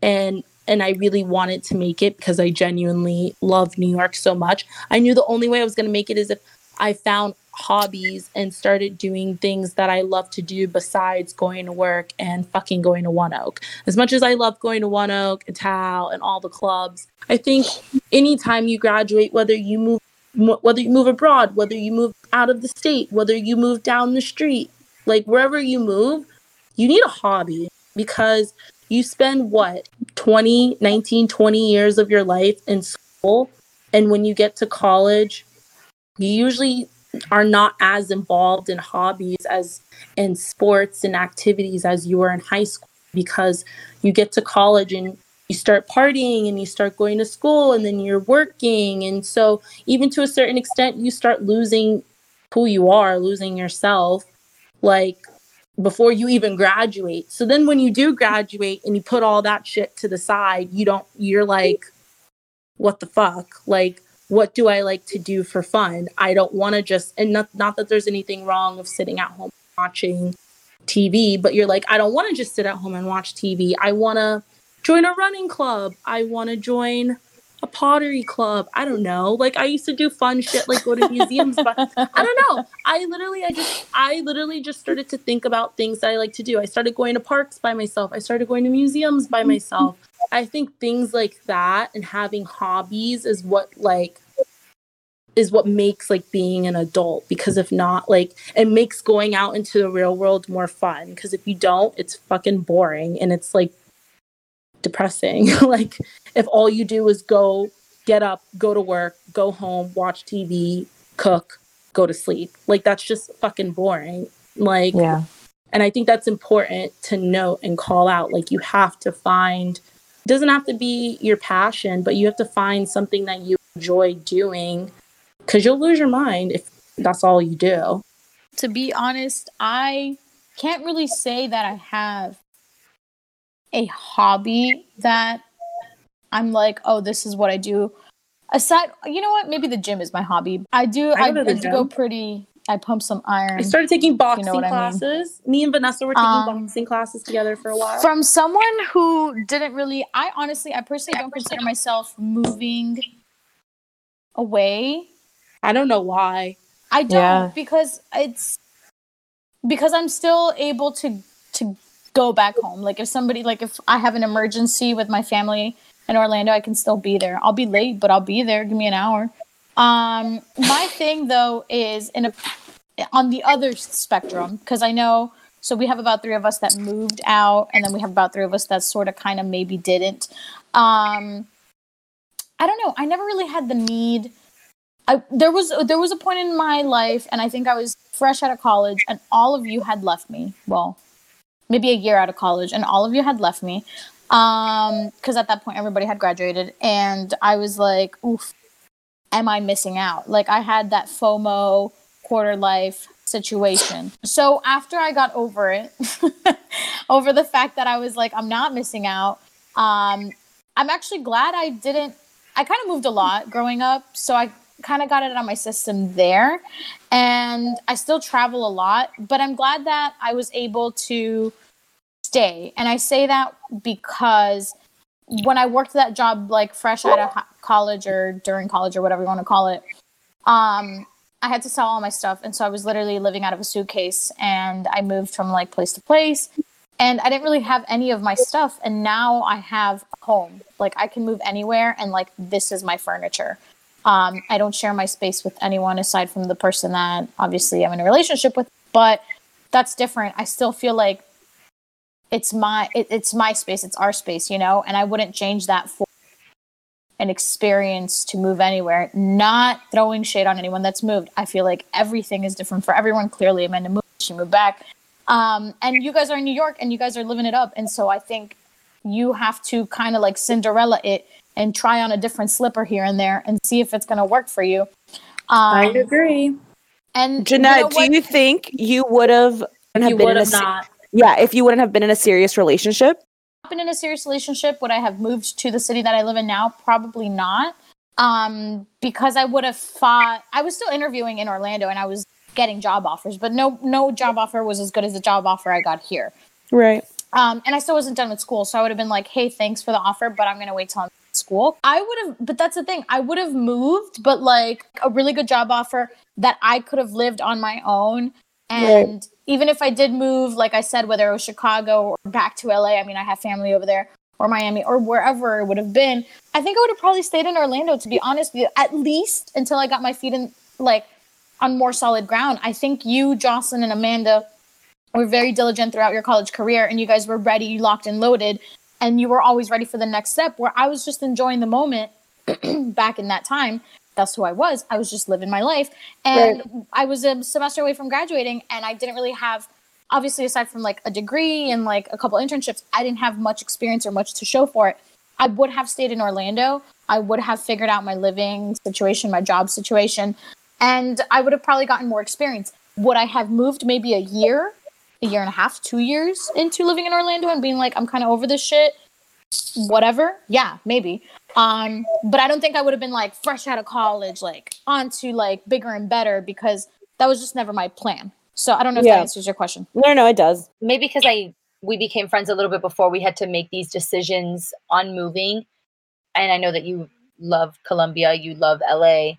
and I really wanted to make it because I genuinely love New York so much. I knew the only way I was going to make it is if I found hobbies and started doing things that I love to do besides going to work and fucking going to One Oak. As much as I love going to One Oak and Tao and all the clubs, I think anytime you graduate, whether you move abroad, whether you move out of the state, whether you move down the street, like wherever you move, you need a hobby, because you spend 20 years of your life in school. And when you get to college, you usually are not as involved in hobbies as in sports and activities as you were in high school, because you get to college and you start partying and you start going to school and then you're working. And so even to a certain extent, you start losing who you are, losing yourself, like before you even graduate. So then when you do graduate and you put all that shit to the side, you're like, what the fuck? Like, what do I like to do for fun? I don't want to just, and not that there's anything wrong with sitting at home watching TV, but you're like, I don't want to just sit at home and watch TV. I want to join a running club. I want to join a pottery club. I don't know. Like, I used to do fun shit, like go to museums, but I don't know. I literally just started to think about things that I like to do. I started going to parks by myself. I started going to museums by myself. I think things like that and having hobbies is what makes like being an adult, because if not, like, it makes going out into the real world more fun, because if you don't, it's fucking boring and it's like depressing. Like, if all you do is get up, go to work, go home, watch TV, cook, go to sleep, like that's just fucking boring. Like, yeah. And I think that's important to note and call out. Like, you have to find, it doesn't have to be your passion, but you have to find something that you enjoy doing, because you'll lose your mind if that's all you do. To be honest, I can't really say that I have a hobby that I'm like, oh, this is what I do. Aside, you know what? Maybe the gym is my hobby. I pump some iron. I started taking boxing classes. I mean, me and Vanessa were taking boxing classes together for a while. From someone who didn't really, I personally don't consider myself moving away. I don't know why. I don't, yeah. because I'm still able to go back home. Like, if I have an emergency with my family in Orlando, I can still be there. I'll be late, but I'll be there. Give me an hour. My thing though is on the other spectrum, because I know, so we have about three of us that moved out, and then we have about three of us that sort of kind of maybe didn't. I don't know. I never really had the need. There was a point in my life, and I think I was fresh out of college, and all of you had left me. Well, maybe a year out of college, and all of you had left me, because at that point everybody had graduated, and I was like, oof. Am I missing out? Like, I had that FOMO quarter life situation. So after I got over it, over the fact that I was like, I'm not missing out. I'm actually glad I didn't. I kind of moved a lot growing up, so I kind of got it on my system there, and I still travel a lot, but I'm glad that I was able to stay. And I say that because when I worked that job, like fresh out of college or during college or whatever you want to call it, I had to sell all my stuff. And so I was literally living out of a suitcase, and I moved from like place to place, and I didn't really have any of my stuff. And now I have a home, like I can move anywhere. And like, this is my furniture. I don't share my space with anyone aside from the person that obviously I'm in a relationship with, but that's different. I still feel like it's my space. It's our space, you know, and I wouldn't change that for an experience to move anywhere. Not throwing shade on anyone that's moved. I feel like everything is different for everyone. Clearly, Amanda moved. She moved back. And you guys are in New York, and you guys are living it up. And so I think you have to kind of like Cinderella it and try on a different slipper here and there and see if it's going to work for you. I agree. And Jeanette, you know what? Do you think you would have been in a not? Yeah, if you wouldn't have been in a serious relationship? Been in a serious relationship, would I have moved to the city that I live in now? Probably not. Because I would have fought. I was still interviewing in Orlando and I was getting job offers, but no job offer was as good as the job offer I got here. Right. And I still wasn't done with school. So I would have been like, hey, thanks for the offer, but I'm going to wait till I'm in school. But that's the thing. I would have moved, but like a really good job offer that I could have lived on my own. And right. Even if I did move, like I said, whether it was Chicago or back to LA, I mean, I have family over there, or Miami, or wherever it would have been, I think I would have probably stayed in Orlando, to be honest with you, at least until I got my feet in, like, on more solid ground. I think you, Jocelyn, and Amanda were very diligent throughout your college career, and you guys were ready, locked and loaded, and you were always ready for the next step, where I was just enjoying the moment back in that time. That's who I was. I was just living my life. And right. I was a semester away from graduating, and I didn't really have, obviously, aside from like a degree and like a couple internships, I didn't have much experience or much to show for it. I would have stayed in Orlando. I would have figured out my living situation, my job situation, and I would have probably gotten more experience. Would I have moved maybe a year and a half, 2 years into living in Orlando and being like, I'm kind of over this shit? Whatever. Yeah, maybe. But I don't think I would have been like fresh out of college, like onto like bigger and better, because that was just never my plan. So I don't know if that answers your question. No, it does. Maybe because we became friends a little bit before we had to make these decisions on moving. And I know that you love Colombia, you love LA.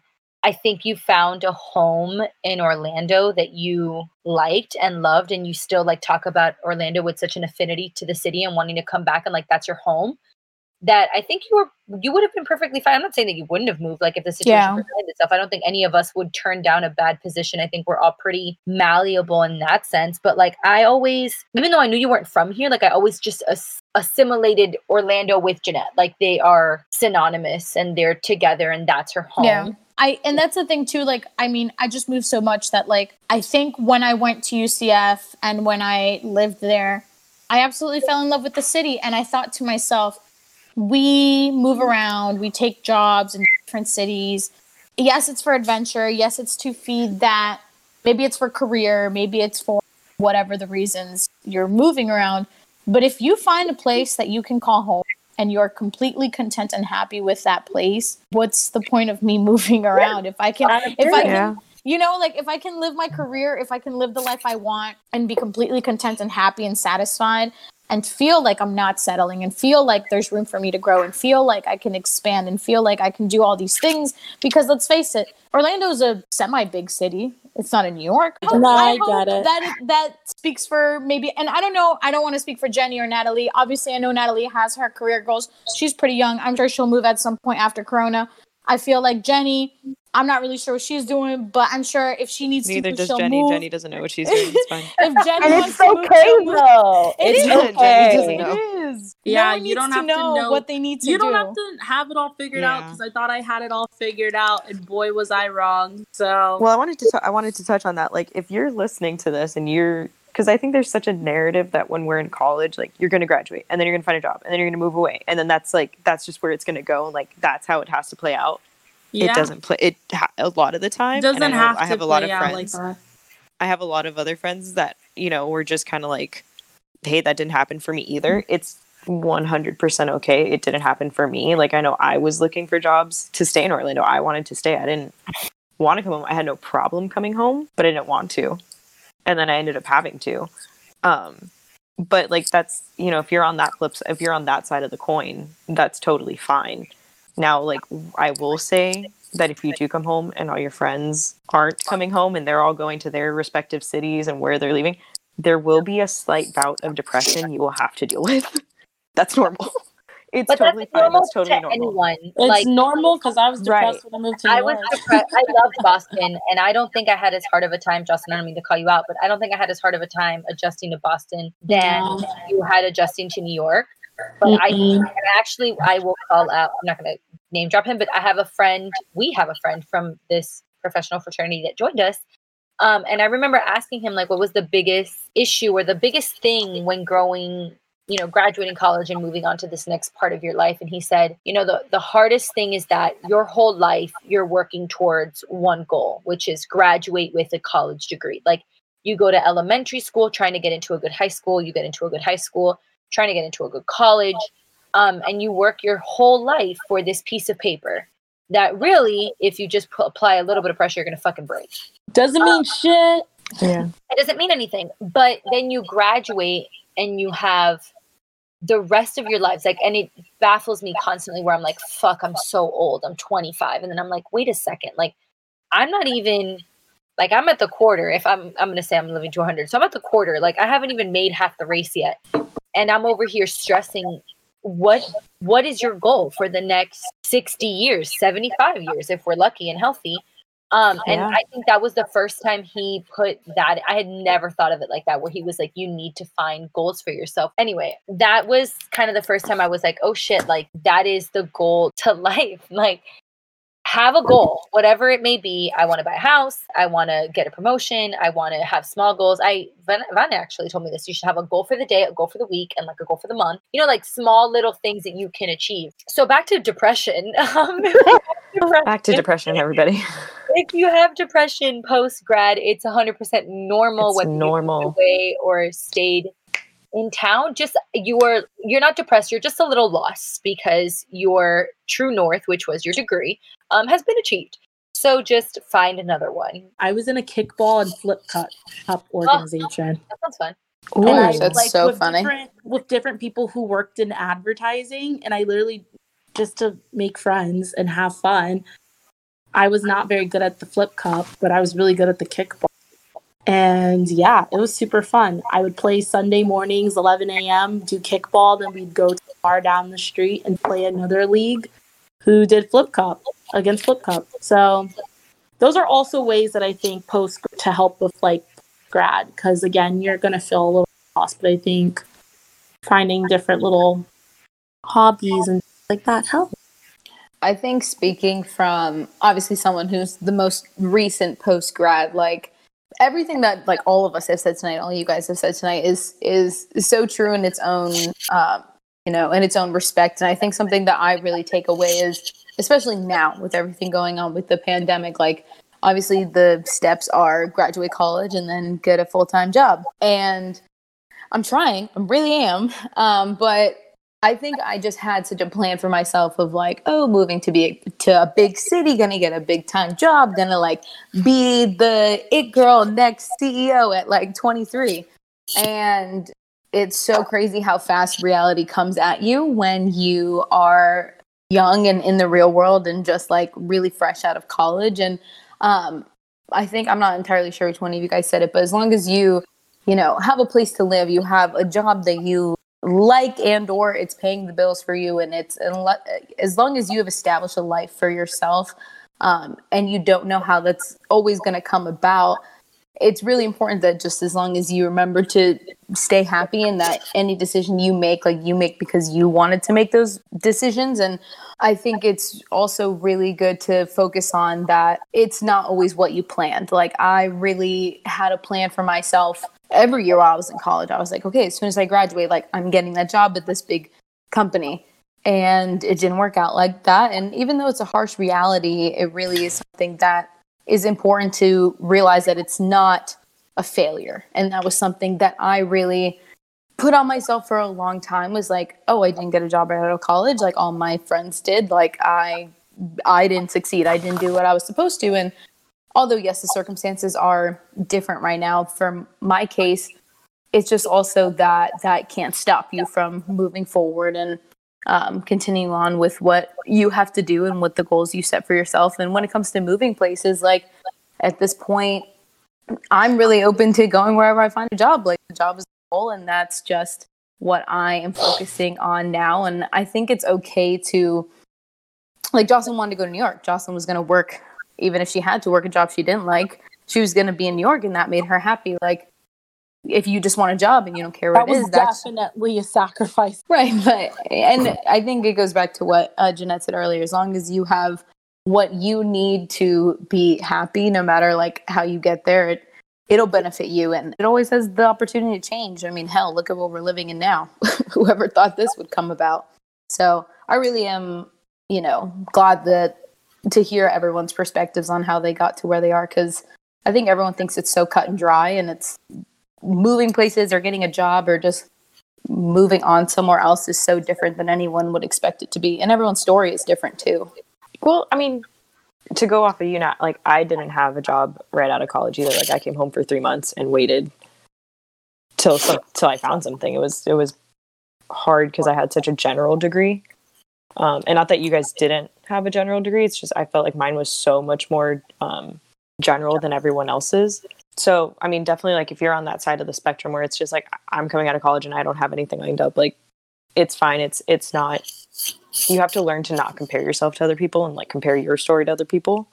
I think you found a home in Orlando that you liked and loved, and you still like talk about Orlando with such an affinity to the city and wanting to come back and like that's your home. That I think you would have been perfectly fine. I'm not saying that you wouldn't have moved, like if the situation presented itself. I don't think any of us would turn down a bad position. I think we're all pretty malleable in that sense. But like I always, even though I knew you weren't from here, like I always just assimilated Orlando with Jeanette. Like they are synonymous and they're together and that's her home. Yeah. And that's the thing too, like, I mean, I just moved so much that like, I think when I went to UCF and when I lived there, I absolutely fell in love with the city. And I thought to myself, we move around, we take jobs in different cities. Yes, it's for adventure. Yes, it's to feed that. Maybe it's for career. Maybe it's for whatever the reasons you're moving around. But if you find a place that you can call home and you're completely content and happy with that place, what's the point of me moving around? If I can, you know, like if I can live my career, if I can live the life I want and be completely content and happy and satisfied, and feel like I'm not settling and feel like there's room for me to grow and feel like I can expand and feel like I can do all these things. Because let's face it, Orlando's a semi-big city. It's not in New York. I get it. That speaks for maybe, and I don't know, I don't want to speak for Jenny or Natalie. Obviously, I know Natalie has her career goals. She's pretty young. I'm sure she'll move at some point after Corona. I feel like Jenny, I'm not really sure what she's doing, but I'm sure if she needs to move, she'll move. Jenny doesn't know what she's doing. It's fine. If Jenny and it's okay, though. Jenny doesn't know. It is. Yeah, you don't have to know what they need to do. You don't have to have it all figured out, because I thought I had it all figured out, and boy, was I wrong. So, well, I wanted to touch on that. Like, if you're listening to this and you're, because I think there's such a narrative that when we're in college, like you're going to graduate and then you're going to find a job and then you're going to move away. And then that's like, that's just where it's going to go. And like, that's how it has to play out. Yeah. It doesn't play it a lot of the time. I have a lot of other friends that, you know, were just kind of like, hey, that didn't happen for me either. It's 100% okay. It didn't happen for me. Like, I know I was looking for jobs to stay in Orlando. I wanted to stay. I didn't want to come home. I had no problem coming home, but I didn't want to. And then I ended up having to. But like, that's, you know, if you're on that side of the coin, that's totally fine. Now, like, I will say that if you do come home and all your friends aren't coming home and they're all going to their respective cities and where they're leaving, there will be a slight bout of depression you will have to deal with. That's normal. It's totally fine. It's totally normal. It's like, normal, because I was depressed when I moved to New York. I loved Boston, and I don't think I had as hard of a time, Jocelyn, I don't mean to call you out, but I don't think I had as hard of a time adjusting to Boston than you had adjusting to New York. But I will call out, I'm not going to name drop him, but we have a friend from this professional fraternity that joined us. And I remember asking him, like, what was the biggest issue or the biggest thing when growing you know, graduating college and moving on to this next part of your life. And he said, you know, the hardest thing is that your whole life, you're working towards one goal, which is graduate with a college degree. Like you go to elementary school, trying to get into a good high school, you get into a good high school, trying to get into a good college. And you work your whole life for this piece of paper that really, if you just apply a little bit of pressure, you're going to fucking break. Doesn't mean shit. Yeah. It doesn't mean anything. But then you graduate and you have the rest of your lives. Like, and it baffles me constantly where I'm like, fuck, I'm so old. I'm 25. And then I'm like, wait a second. Like, I'm not even, like, I'm at the quarter. If I'm going to say I'm living to 100. So I'm at the quarter. Like, I haven't even made half the race yet. And I'm over here stressing, what is your goal for the next 60 years, 75 years, if we're lucky and healthy? And I think that was the first time he put that. I had never thought of it like that, where he was like, you need to find goals for yourself. Anyway, that was kind of the first time I was like, oh shit, like that is the goal to life. Like have a goal, whatever it may be. I want to buy a house. I want to get a promotion. I want to have small goals. Vanna actually told me this. You should have a goal for the day, a goal for the week, and like a goal for the month. You know, like small little things that you can achieve. So back to depression. Back to depression, everybody. If you have depression post-grad, it's 100% normal. It's whether normal. You away or stayed in town. Just you're not depressed. You're just a little lost because your true north, which was your degree, has been achieved. So just find another one. I was in a kickball and flip cup organization. Oh, that sounds fun. Oh, that's like, so funny. With different people who worked in advertising, and I literally just to make friends and have fun. I was not very good at the flip cup, but I was really good at the kickball. And yeah, it was super fun. I would play Sunday mornings, 11 a.m., do kickball. Then we'd go to the bar down the street and play another league who did flip cup against flip cup. So those are also ways that I think post to help with like grad. Because again, you're going to feel a little lost. But I think finding different little hobbies and things like that helps. I think speaking from obviously someone who's the most recent post-grad, like everything that like all of us have said tonight, all you guys have said tonight is so true in its own, you know, in its own respect. And I think something that I really take away is, especially now with everything going on with the pandemic, like obviously the steps are graduate college and then get a full-time job. And I'm trying, I really am. But I think I just had such a plan for myself of like, oh, moving to a big city, gonna get a big time job, gonna like be the it girl next CEO at like 23. And it's so crazy how fast reality comes at you when you are young and in the real world and just like really fresh out of college. And I think I'm not entirely sure which one of you guys said it, but as long as you know, have a place to live, you have a job that you like and or it's paying the bills for you, and it's as long as you have established a life for yourself, and you don't know how that's always going to come about, it's really important that just as long as you remember to stay happy and that any decision you make, like you make because you wanted to make those decisions. And I think it's also really good to focus on that it's not always what you planned. Like I really had a plan for myself. Every year while I was in college, I was like, okay, as soon as I graduate, like I'm getting that job at this big company. And it didn't work out like that. And even though it's a harsh reality, it really is something that is important to realize that it's not a failure. And that was something that I really put on myself for a long time, was like, oh, I didn't get a job right out of college. Like all my friends did. Like I didn't succeed. I didn't do what I was supposed to. And although, yes, the circumstances are different right now. For my case, it's just also that can't stop you from moving forward and continuing on with what you have to do and what the goals you set for yourself. And when it comes to moving places, like at this point, I'm really open to going wherever I find a job. Like the job is the goal, and that's just what I am focusing on now. And I think it's okay to, like Jocelyn wanted to go to New York. Jocelyn was going to work. Even if she had to work a job she didn't like, she was going to be in New York, and that made her happy. Like, if you just want a job and you don't care what it is, that's definitely a sacrifice. Right. And I think it goes back to what Jeanette said earlier. As long as you have what you need to be happy, no matter like how you get there, it it'll benefit you. And it always has the opportunity to change. I mean, hell, look at what we're living in now. Whoever thought this would come about. So I really am, glad to hear everyone's perspectives on how they got to where they are. Because I think everyone thinks it's so cut and dry, and it's moving places or getting a job or just moving on somewhere else is so different than anyone would expect it to be. And everyone's story is different too. Well, I mean, to go off of you, not like I didn't have a job right out of college either. Like I came home for 3 months and waited till I found something. It was hard because I had such a general degree. And not that you guys didn't have a general degree. It's just, I felt like mine was so much more general than everyone else's. So, I mean, definitely like if you're on that side of the spectrum where it's just like, I'm coming out of college and I don't have anything lined up, like it's fine. It's not, you have to learn to not compare yourself to other people and like compare your story to other people.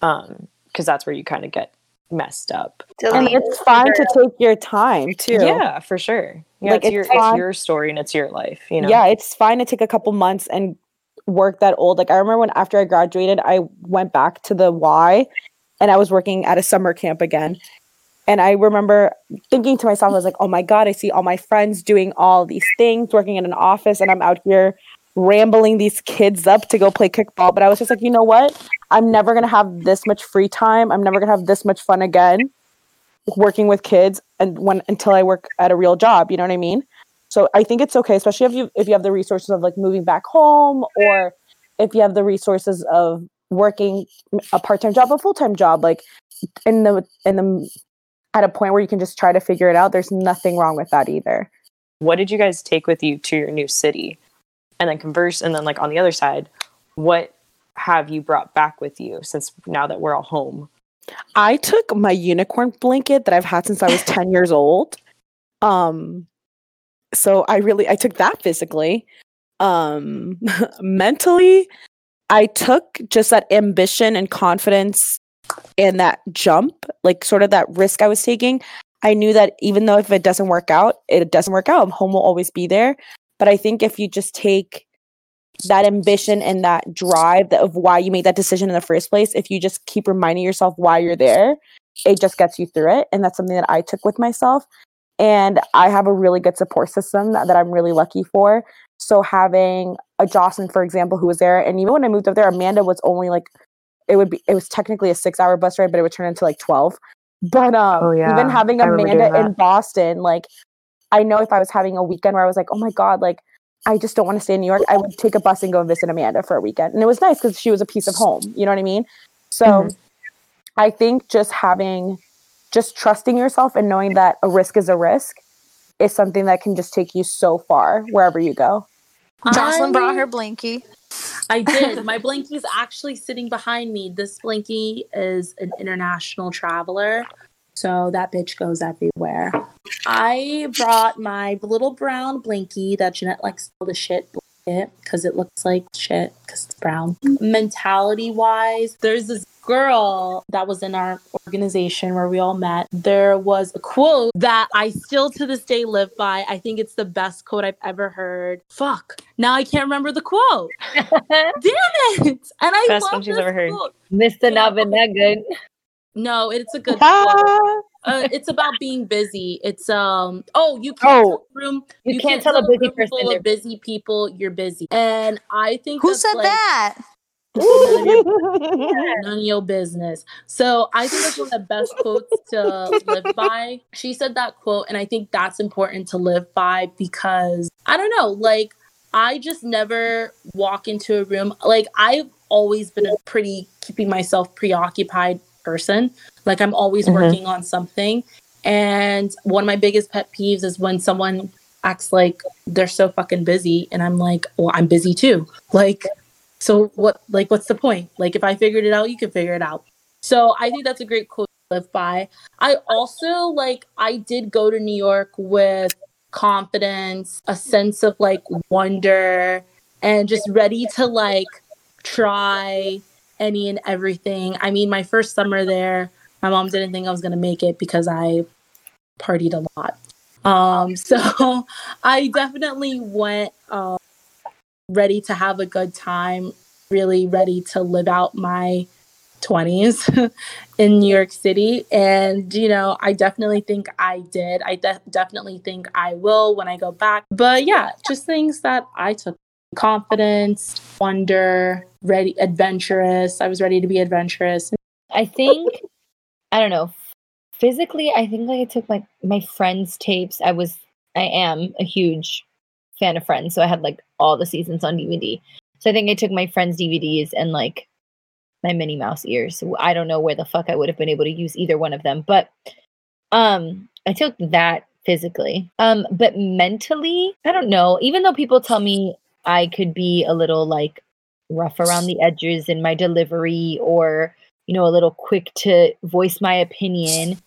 'Cause that's where you kind of get messed up. And it's fine to take your time too. Yeah, for sure. Yeah, like it's your story and it's your life, Yeah, it's fine to take a couple months and work that old. Like I remember when after I graduated, I went back to the Y and I was working at a summer camp again. And I remember thinking to myself, I was like, oh my God, I see all my friends doing all these things, working in an office, and I'm out here rambling these kids up to go play kickball. But I was just like, you know what? I'm never going to have this much free time. I'm never going to have this much fun again working with kids until I work at a real job. You know what I mean? So I think it's okay, especially if you have the resources of like moving back home, or if you have the resources of working a part-time job, a full-time job, like at a point where you can just try to figure it out. There's nothing wrong with that either. What did you guys take with you to your new city? And then converse, and then like on the other side, what have you brought back with you since now that we're all home? I took my unicorn blanket that I've had since I was 10 years old. So I took that physically. Mentally, I took just that ambition and confidence and that jump, like sort of that risk I was taking. I knew that even though if it doesn't work out, it doesn't work out. Home will always be there. But I think if you just take that ambition and that drive of why you made that decision in the first place, if you just keep reminding yourself why you're there, it just gets you through it. And that's something that I took with myself. And I have a really good support system that I'm really lucky for. So having a Jocelyn, for example, who was there, and even when I moved up there, Amanda was only like, it was technically a 6-hour bus ride, but it would turn into like 12. But even having Amanda in Boston, like, I know if I was having a weekend where I was like, oh my God, like, I just don't want to stay in New York, I would take a bus and go visit Amanda for a weekend. And it was nice because she was a piece of home. You know what I mean? So I think just trusting yourself and knowing that a risk is a risk is something that can just take you so far wherever you go. Jocelyn brought her blankie. I did. My blankie's actually sitting behind me. This blankie is an international traveler, so that bitch goes everywhere. I brought my little brown blankie that Jeanette likes to call the shit blanket because it looks like shit because it's brown. Mentality-wise, there's this girl that was in our organization where we all met. There was a quote that I still to this day live by. I think it's the best quote I've ever heard. Fuck. Now I can't remember the quote. Damn it. And I best love this ever heard. Quote. Mr. Navinagan. No, it's a good quote. It's about being busy. It's you can't tell a room full of busy people you're busy. And I think who said that? None of your business. So I think that's one of the best quotes to live by. She said that quote, and I think that's important to live by because I don't know, like I just never walk into a room. Like I've always been a pretty keeping myself preoccupied person. Like I'm always working on something. And one of my biggest pet peeves is when someone acts like they're so fucking busy, and I'm like, well, I'm busy too. Like, so what, like, what's the point? Like, if I figured it out, you can figure it out. So I think that's a great quote to live by. I also I did go to New York with confidence, a sense of like wonder, and just ready to like try any and everything. I mean, my first summer there, my mom didn't think I was going to make it because I partied a lot. So I definitely went ready to have a good time, really ready to live out my 20s in New York City. And, you know, I definitely think I did. I definitely think I will when I go back. But yeah, just things that I took. Confidence, wonder, ready, adventurous. I was ready to be adventurous. I think, I don't know, physically, I think like I took like my Friends tapes. I am a huge fan of Friends. So I had like all the seasons on DVD. So I think I took my Friends DVDs and like my Minnie Mouse ears. I don't know where the fuck I would have been able to use either one of them, but I took that physically. But mentally, I don't know. Even though people tell me I could be a little like rough around the edges in my delivery, or, you know, a little quick to voice my opinion,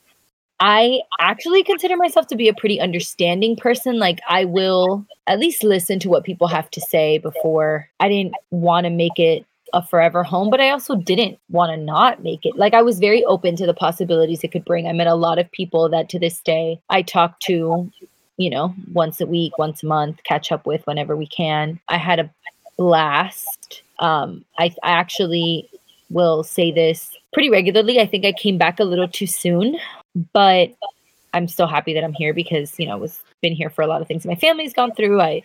I actually consider myself to be a pretty understanding person. Like, I will at least listen to what people have to say before. I didn't want to make it a forever home, but I also didn't want to not make it. Like, I was very open to the possibilities it could bring. I met a lot of people that to this day I talk to, you know, once a week, once a month, catch up with whenever we can. I had a blast. I actually will say this pretty regularly. I think I came back a little too soon, but I'm still happy that I'm here because, you know, I've been here for a lot of things my family's gone through. I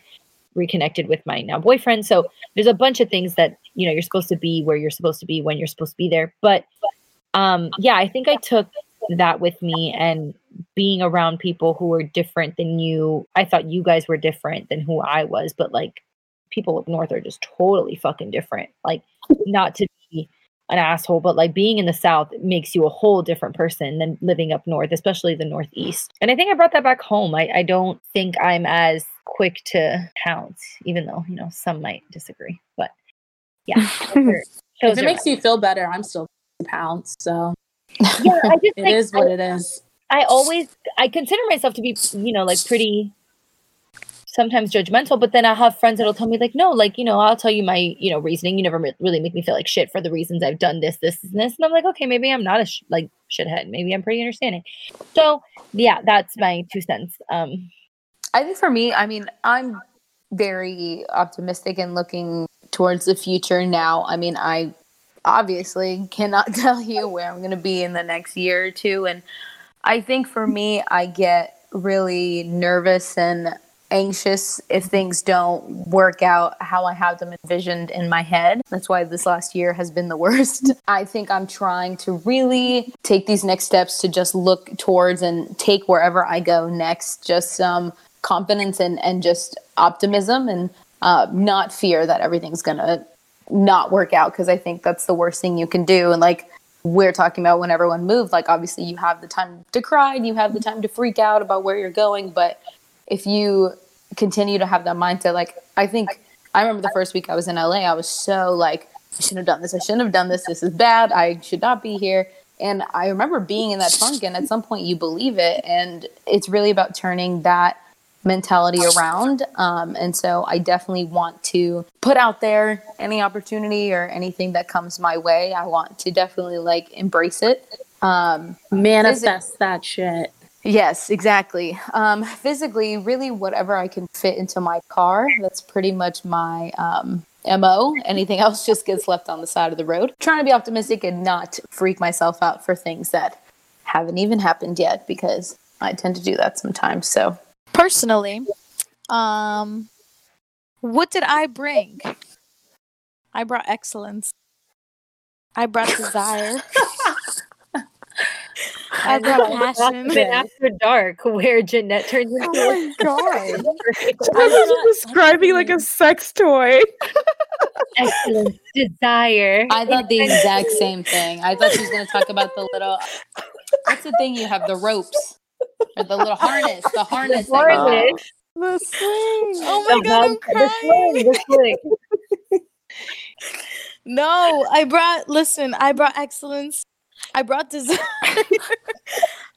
reconnected with my now boyfriend. So there's a bunch of things that, you know, you're supposed to be where you're supposed to be when you're supposed to be there. But yeah, I think I took that with me, and being around people who were different than you. I thought you guys were different than who I was, but like people up north are just totally fucking different. Like, not to be an asshole, but like being in the South makes you a whole different person than living up north, especially the Northeast. And I think I brought that back home. I don't think I'm as quick to pounce, even though, you know, some might disagree, but yeah. If it makes you feel better, I'm still to pounce. So yeah, I just it is what it is. I consider myself to be, you know, like pretty sometimes judgmental, but then I'll have friends that'll tell me like, no, like, you know, I'll tell you my, you know, reasoning. You never really make me feel like shit for the reasons I've done this. And I'm like, okay, maybe I'm not a shithead. Maybe I'm pretty understanding. So yeah, that's my 2 cents. I think for me, I mean, I'm very optimistic and looking towards the future now. I mean, I obviously cannot tell you where I'm going to be in the next year or two. And I think for me, I get really nervous and anxious if things don't work out how I have them envisioned in my head. That's why this last year has been the worst. I think I'm trying to really take these next steps to just look towards and take wherever I go next, just some confidence and just optimism, and not fear that everything's going to not work out, because I think that's the worst thing you can do. And like we're talking about when everyone moved, like obviously you have the time to cry and you have the time to freak out about where you're going, but if you continue to have that mindset, like I think I remember the first week I was in LA, I was so like, I shouldn't have done this. I shouldn't have done this. This is bad. I should not be here. And I remember being in that funk, and at some point you believe it, and it's really about turning that mentality around. And so I definitely want to put out there any opportunity or anything that comes my way. I want to definitely like embrace it. Manifest that shit. Yes, exactly. Physically, really whatever I can fit into my car, that's pretty much my MO. Anything else just gets left on the side of the road. I'm trying to be optimistic and not freak myself out for things that haven't even happened yet, because I tend to do that sometimes. So personally, what did I bring? I brought excellence. I brought desire. I brought passion. After dark, where Jeanette turns into. Oh my god! I was describing like a sex toy. Excellent desire. I thought the exact same thing. I thought she was going to talk about the little. What's the thing you have? The ropes. Or the little harness. The harness. The harness. The swing. Oh my god! I'm crying. The swing. No, I brought. Listen, I brought excellence. I brought desire.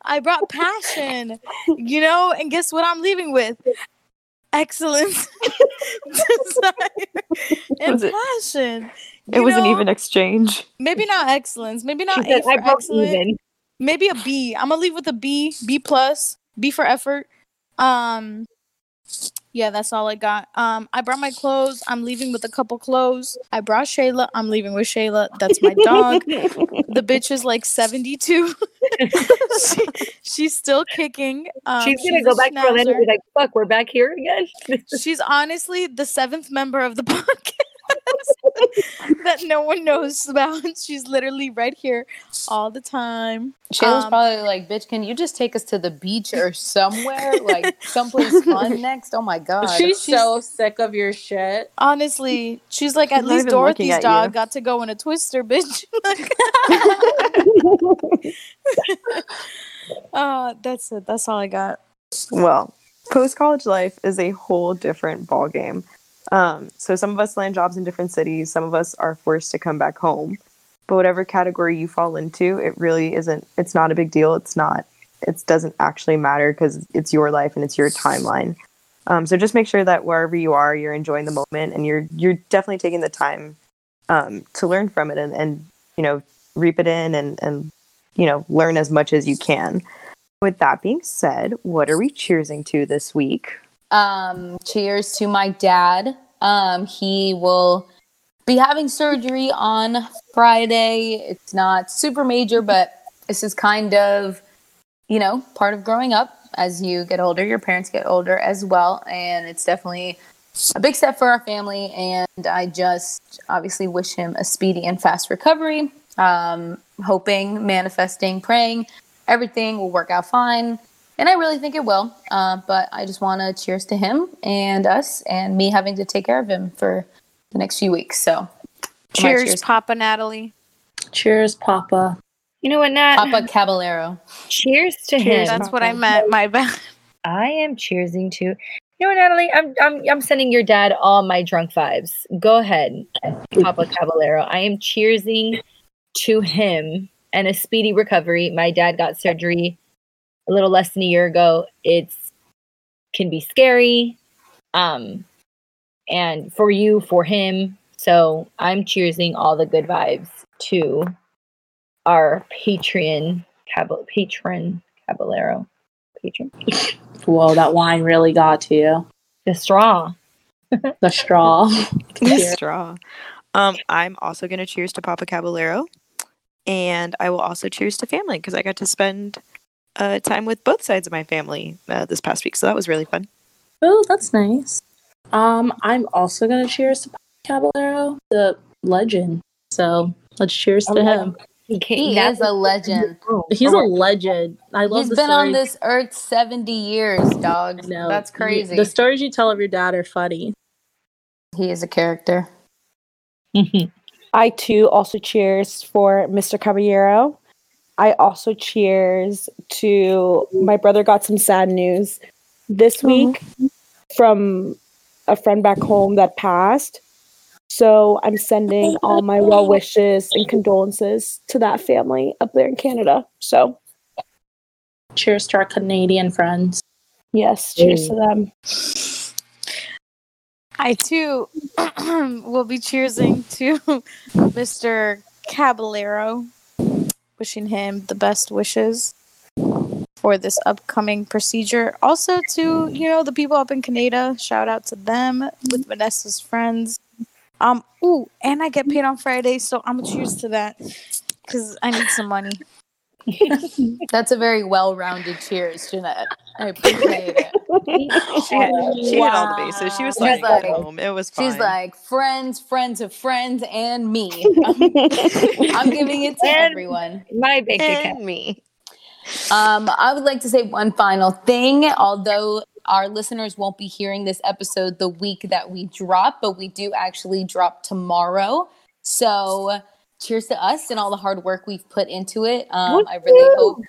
I brought passion, you know, and guess what I'm leaving with? Excellence, desire, and passion. It was an even exchange. Maybe not excellence. Maybe not A for excellence. Maybe a B. I'm going to leave with a B, B+, B for effort. Yeah, that's all I got. I brought my clothes. I'm leaving with a couple clothes. I brought Shayla. I'm leaving with Shayla. That's my dog. The bitch is like 72. She's still kicking. She's going to go back to Orlando and be like, fuck, we're back here again? She's honestly the seventh member of the podcast. That no one knows about. She's literally right here all the time. Shayla's probably like, bitch, can you just take us to the beach or somewhere? Like someplace fun next? Oh my God. She's so sick of your shit. Honestly, she's like, at least Dorothy's dog got to go in a twister, bitch. That's it. That's all I got. Well, post-college life is a whole different ballgame. So some of us land jobs in different cities. Some of us are forced to come back home, but whatever category you fall into, it really isn't, it's not a big deal. It doesn't actually matter because it's your life and it's your timeline. So just make sure that wherever you are, you're enjoying the moment and you're definitely taking the time, to learn from it and, you know, reap it in and, you know, learn as much as you can. With that being said, what are we cheersing to this week? Cheers to my dad. He will be having surgery on Friday. It's not super major, but this is kind of, you know, part of growing up. As you get older, your parents get older as well. And it's definitely a big step for our family. And I just obviously wish him a speedy and fast recovery. Hoping, manifesting, praying, everything will work out fine. And I really think it will, but I just want to cheers to him and us and me having to take care of him for the next few weeks. So, cheers, Papa Natalie. Cheers, Papa. You know what, Nat? Papa Caballero. Cheers to him. That's Papa. What I meant. My bad. I am cheersing to. You know what, Natalie? I'm sending your dad all my drunk vibes. Go ahead, Papa Caballero. I am cheersing to him and a speedy recovery. My dad got surgery a little less than a year ago. It can be scary. And for you, for him. So I'm cheersing all the good vibes to our patron Caballero. Patron. Whoa, that wine really got to you. The straw. The straw. The straw. I'm also going to cheers to Papa Caballero. And I will also cheers to family because I got to spend time with both sides of my family this past week, so that was really fun. Oh, that's nice. I'm also gonna cheers to Caballero, the legend. So let's cheers to him. He is a legend. He's a legend. I love. He's been on this earth 70 years, dog. No, that's crazy. The stories you tell of your dad are funny. He is a character. I too also cheers for Mr. Caballero. I also cheers to my brother got some sad news this week from a friend back home that passed. So I'm sending all my well wishes and condolences to that family up there in Canada. So cheers to our Canadian friends. Yes, cheers to them. I too will be cheersing to Mr. Caballero. Wishing him the best wishes for this upcoming procedure. Also to, you know, the people up in Canada. Shout out to them with Vanessa's friends. And I get paid on Friday, so I'm going to cheers to that because I need some money. That's a very well-rounded cheers, Jeanette. I appreciate it. She had all the bases. She was like home. It was fine. She's like, friends of friends, and me. I'm giving it to everyone. My bank account. And me. I would like to say one final thing. Although our listeners won't be hearing this episode the week that we drop, but we do actually drop tomorrow. So cheers to us and all the hard work we've put into it. I really hope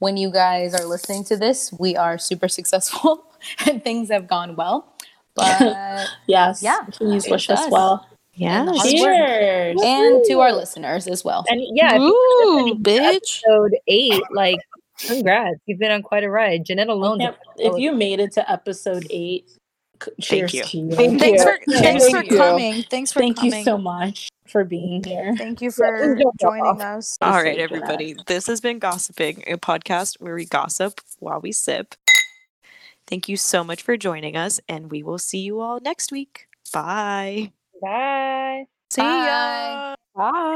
when you guys are listening to this, we are super successful and things have gone well. But yes, yeah, please wish us well. Yeah, cheers, and to our listeners as well. And yeah, ooh, bitch, episode 8. Like, congrats, you've been on quite a ride, Jeanette alone. If you made it to episode 8, cheers to you. Thanks for coming. Thank you so much for being here. Thank you for joining us. All right, everybody. This has been Gossiping, a podcast where we gossip while we sip. Thank you so much for joining us, and we will see you all next week. Bye. Bye. See ya. Bye.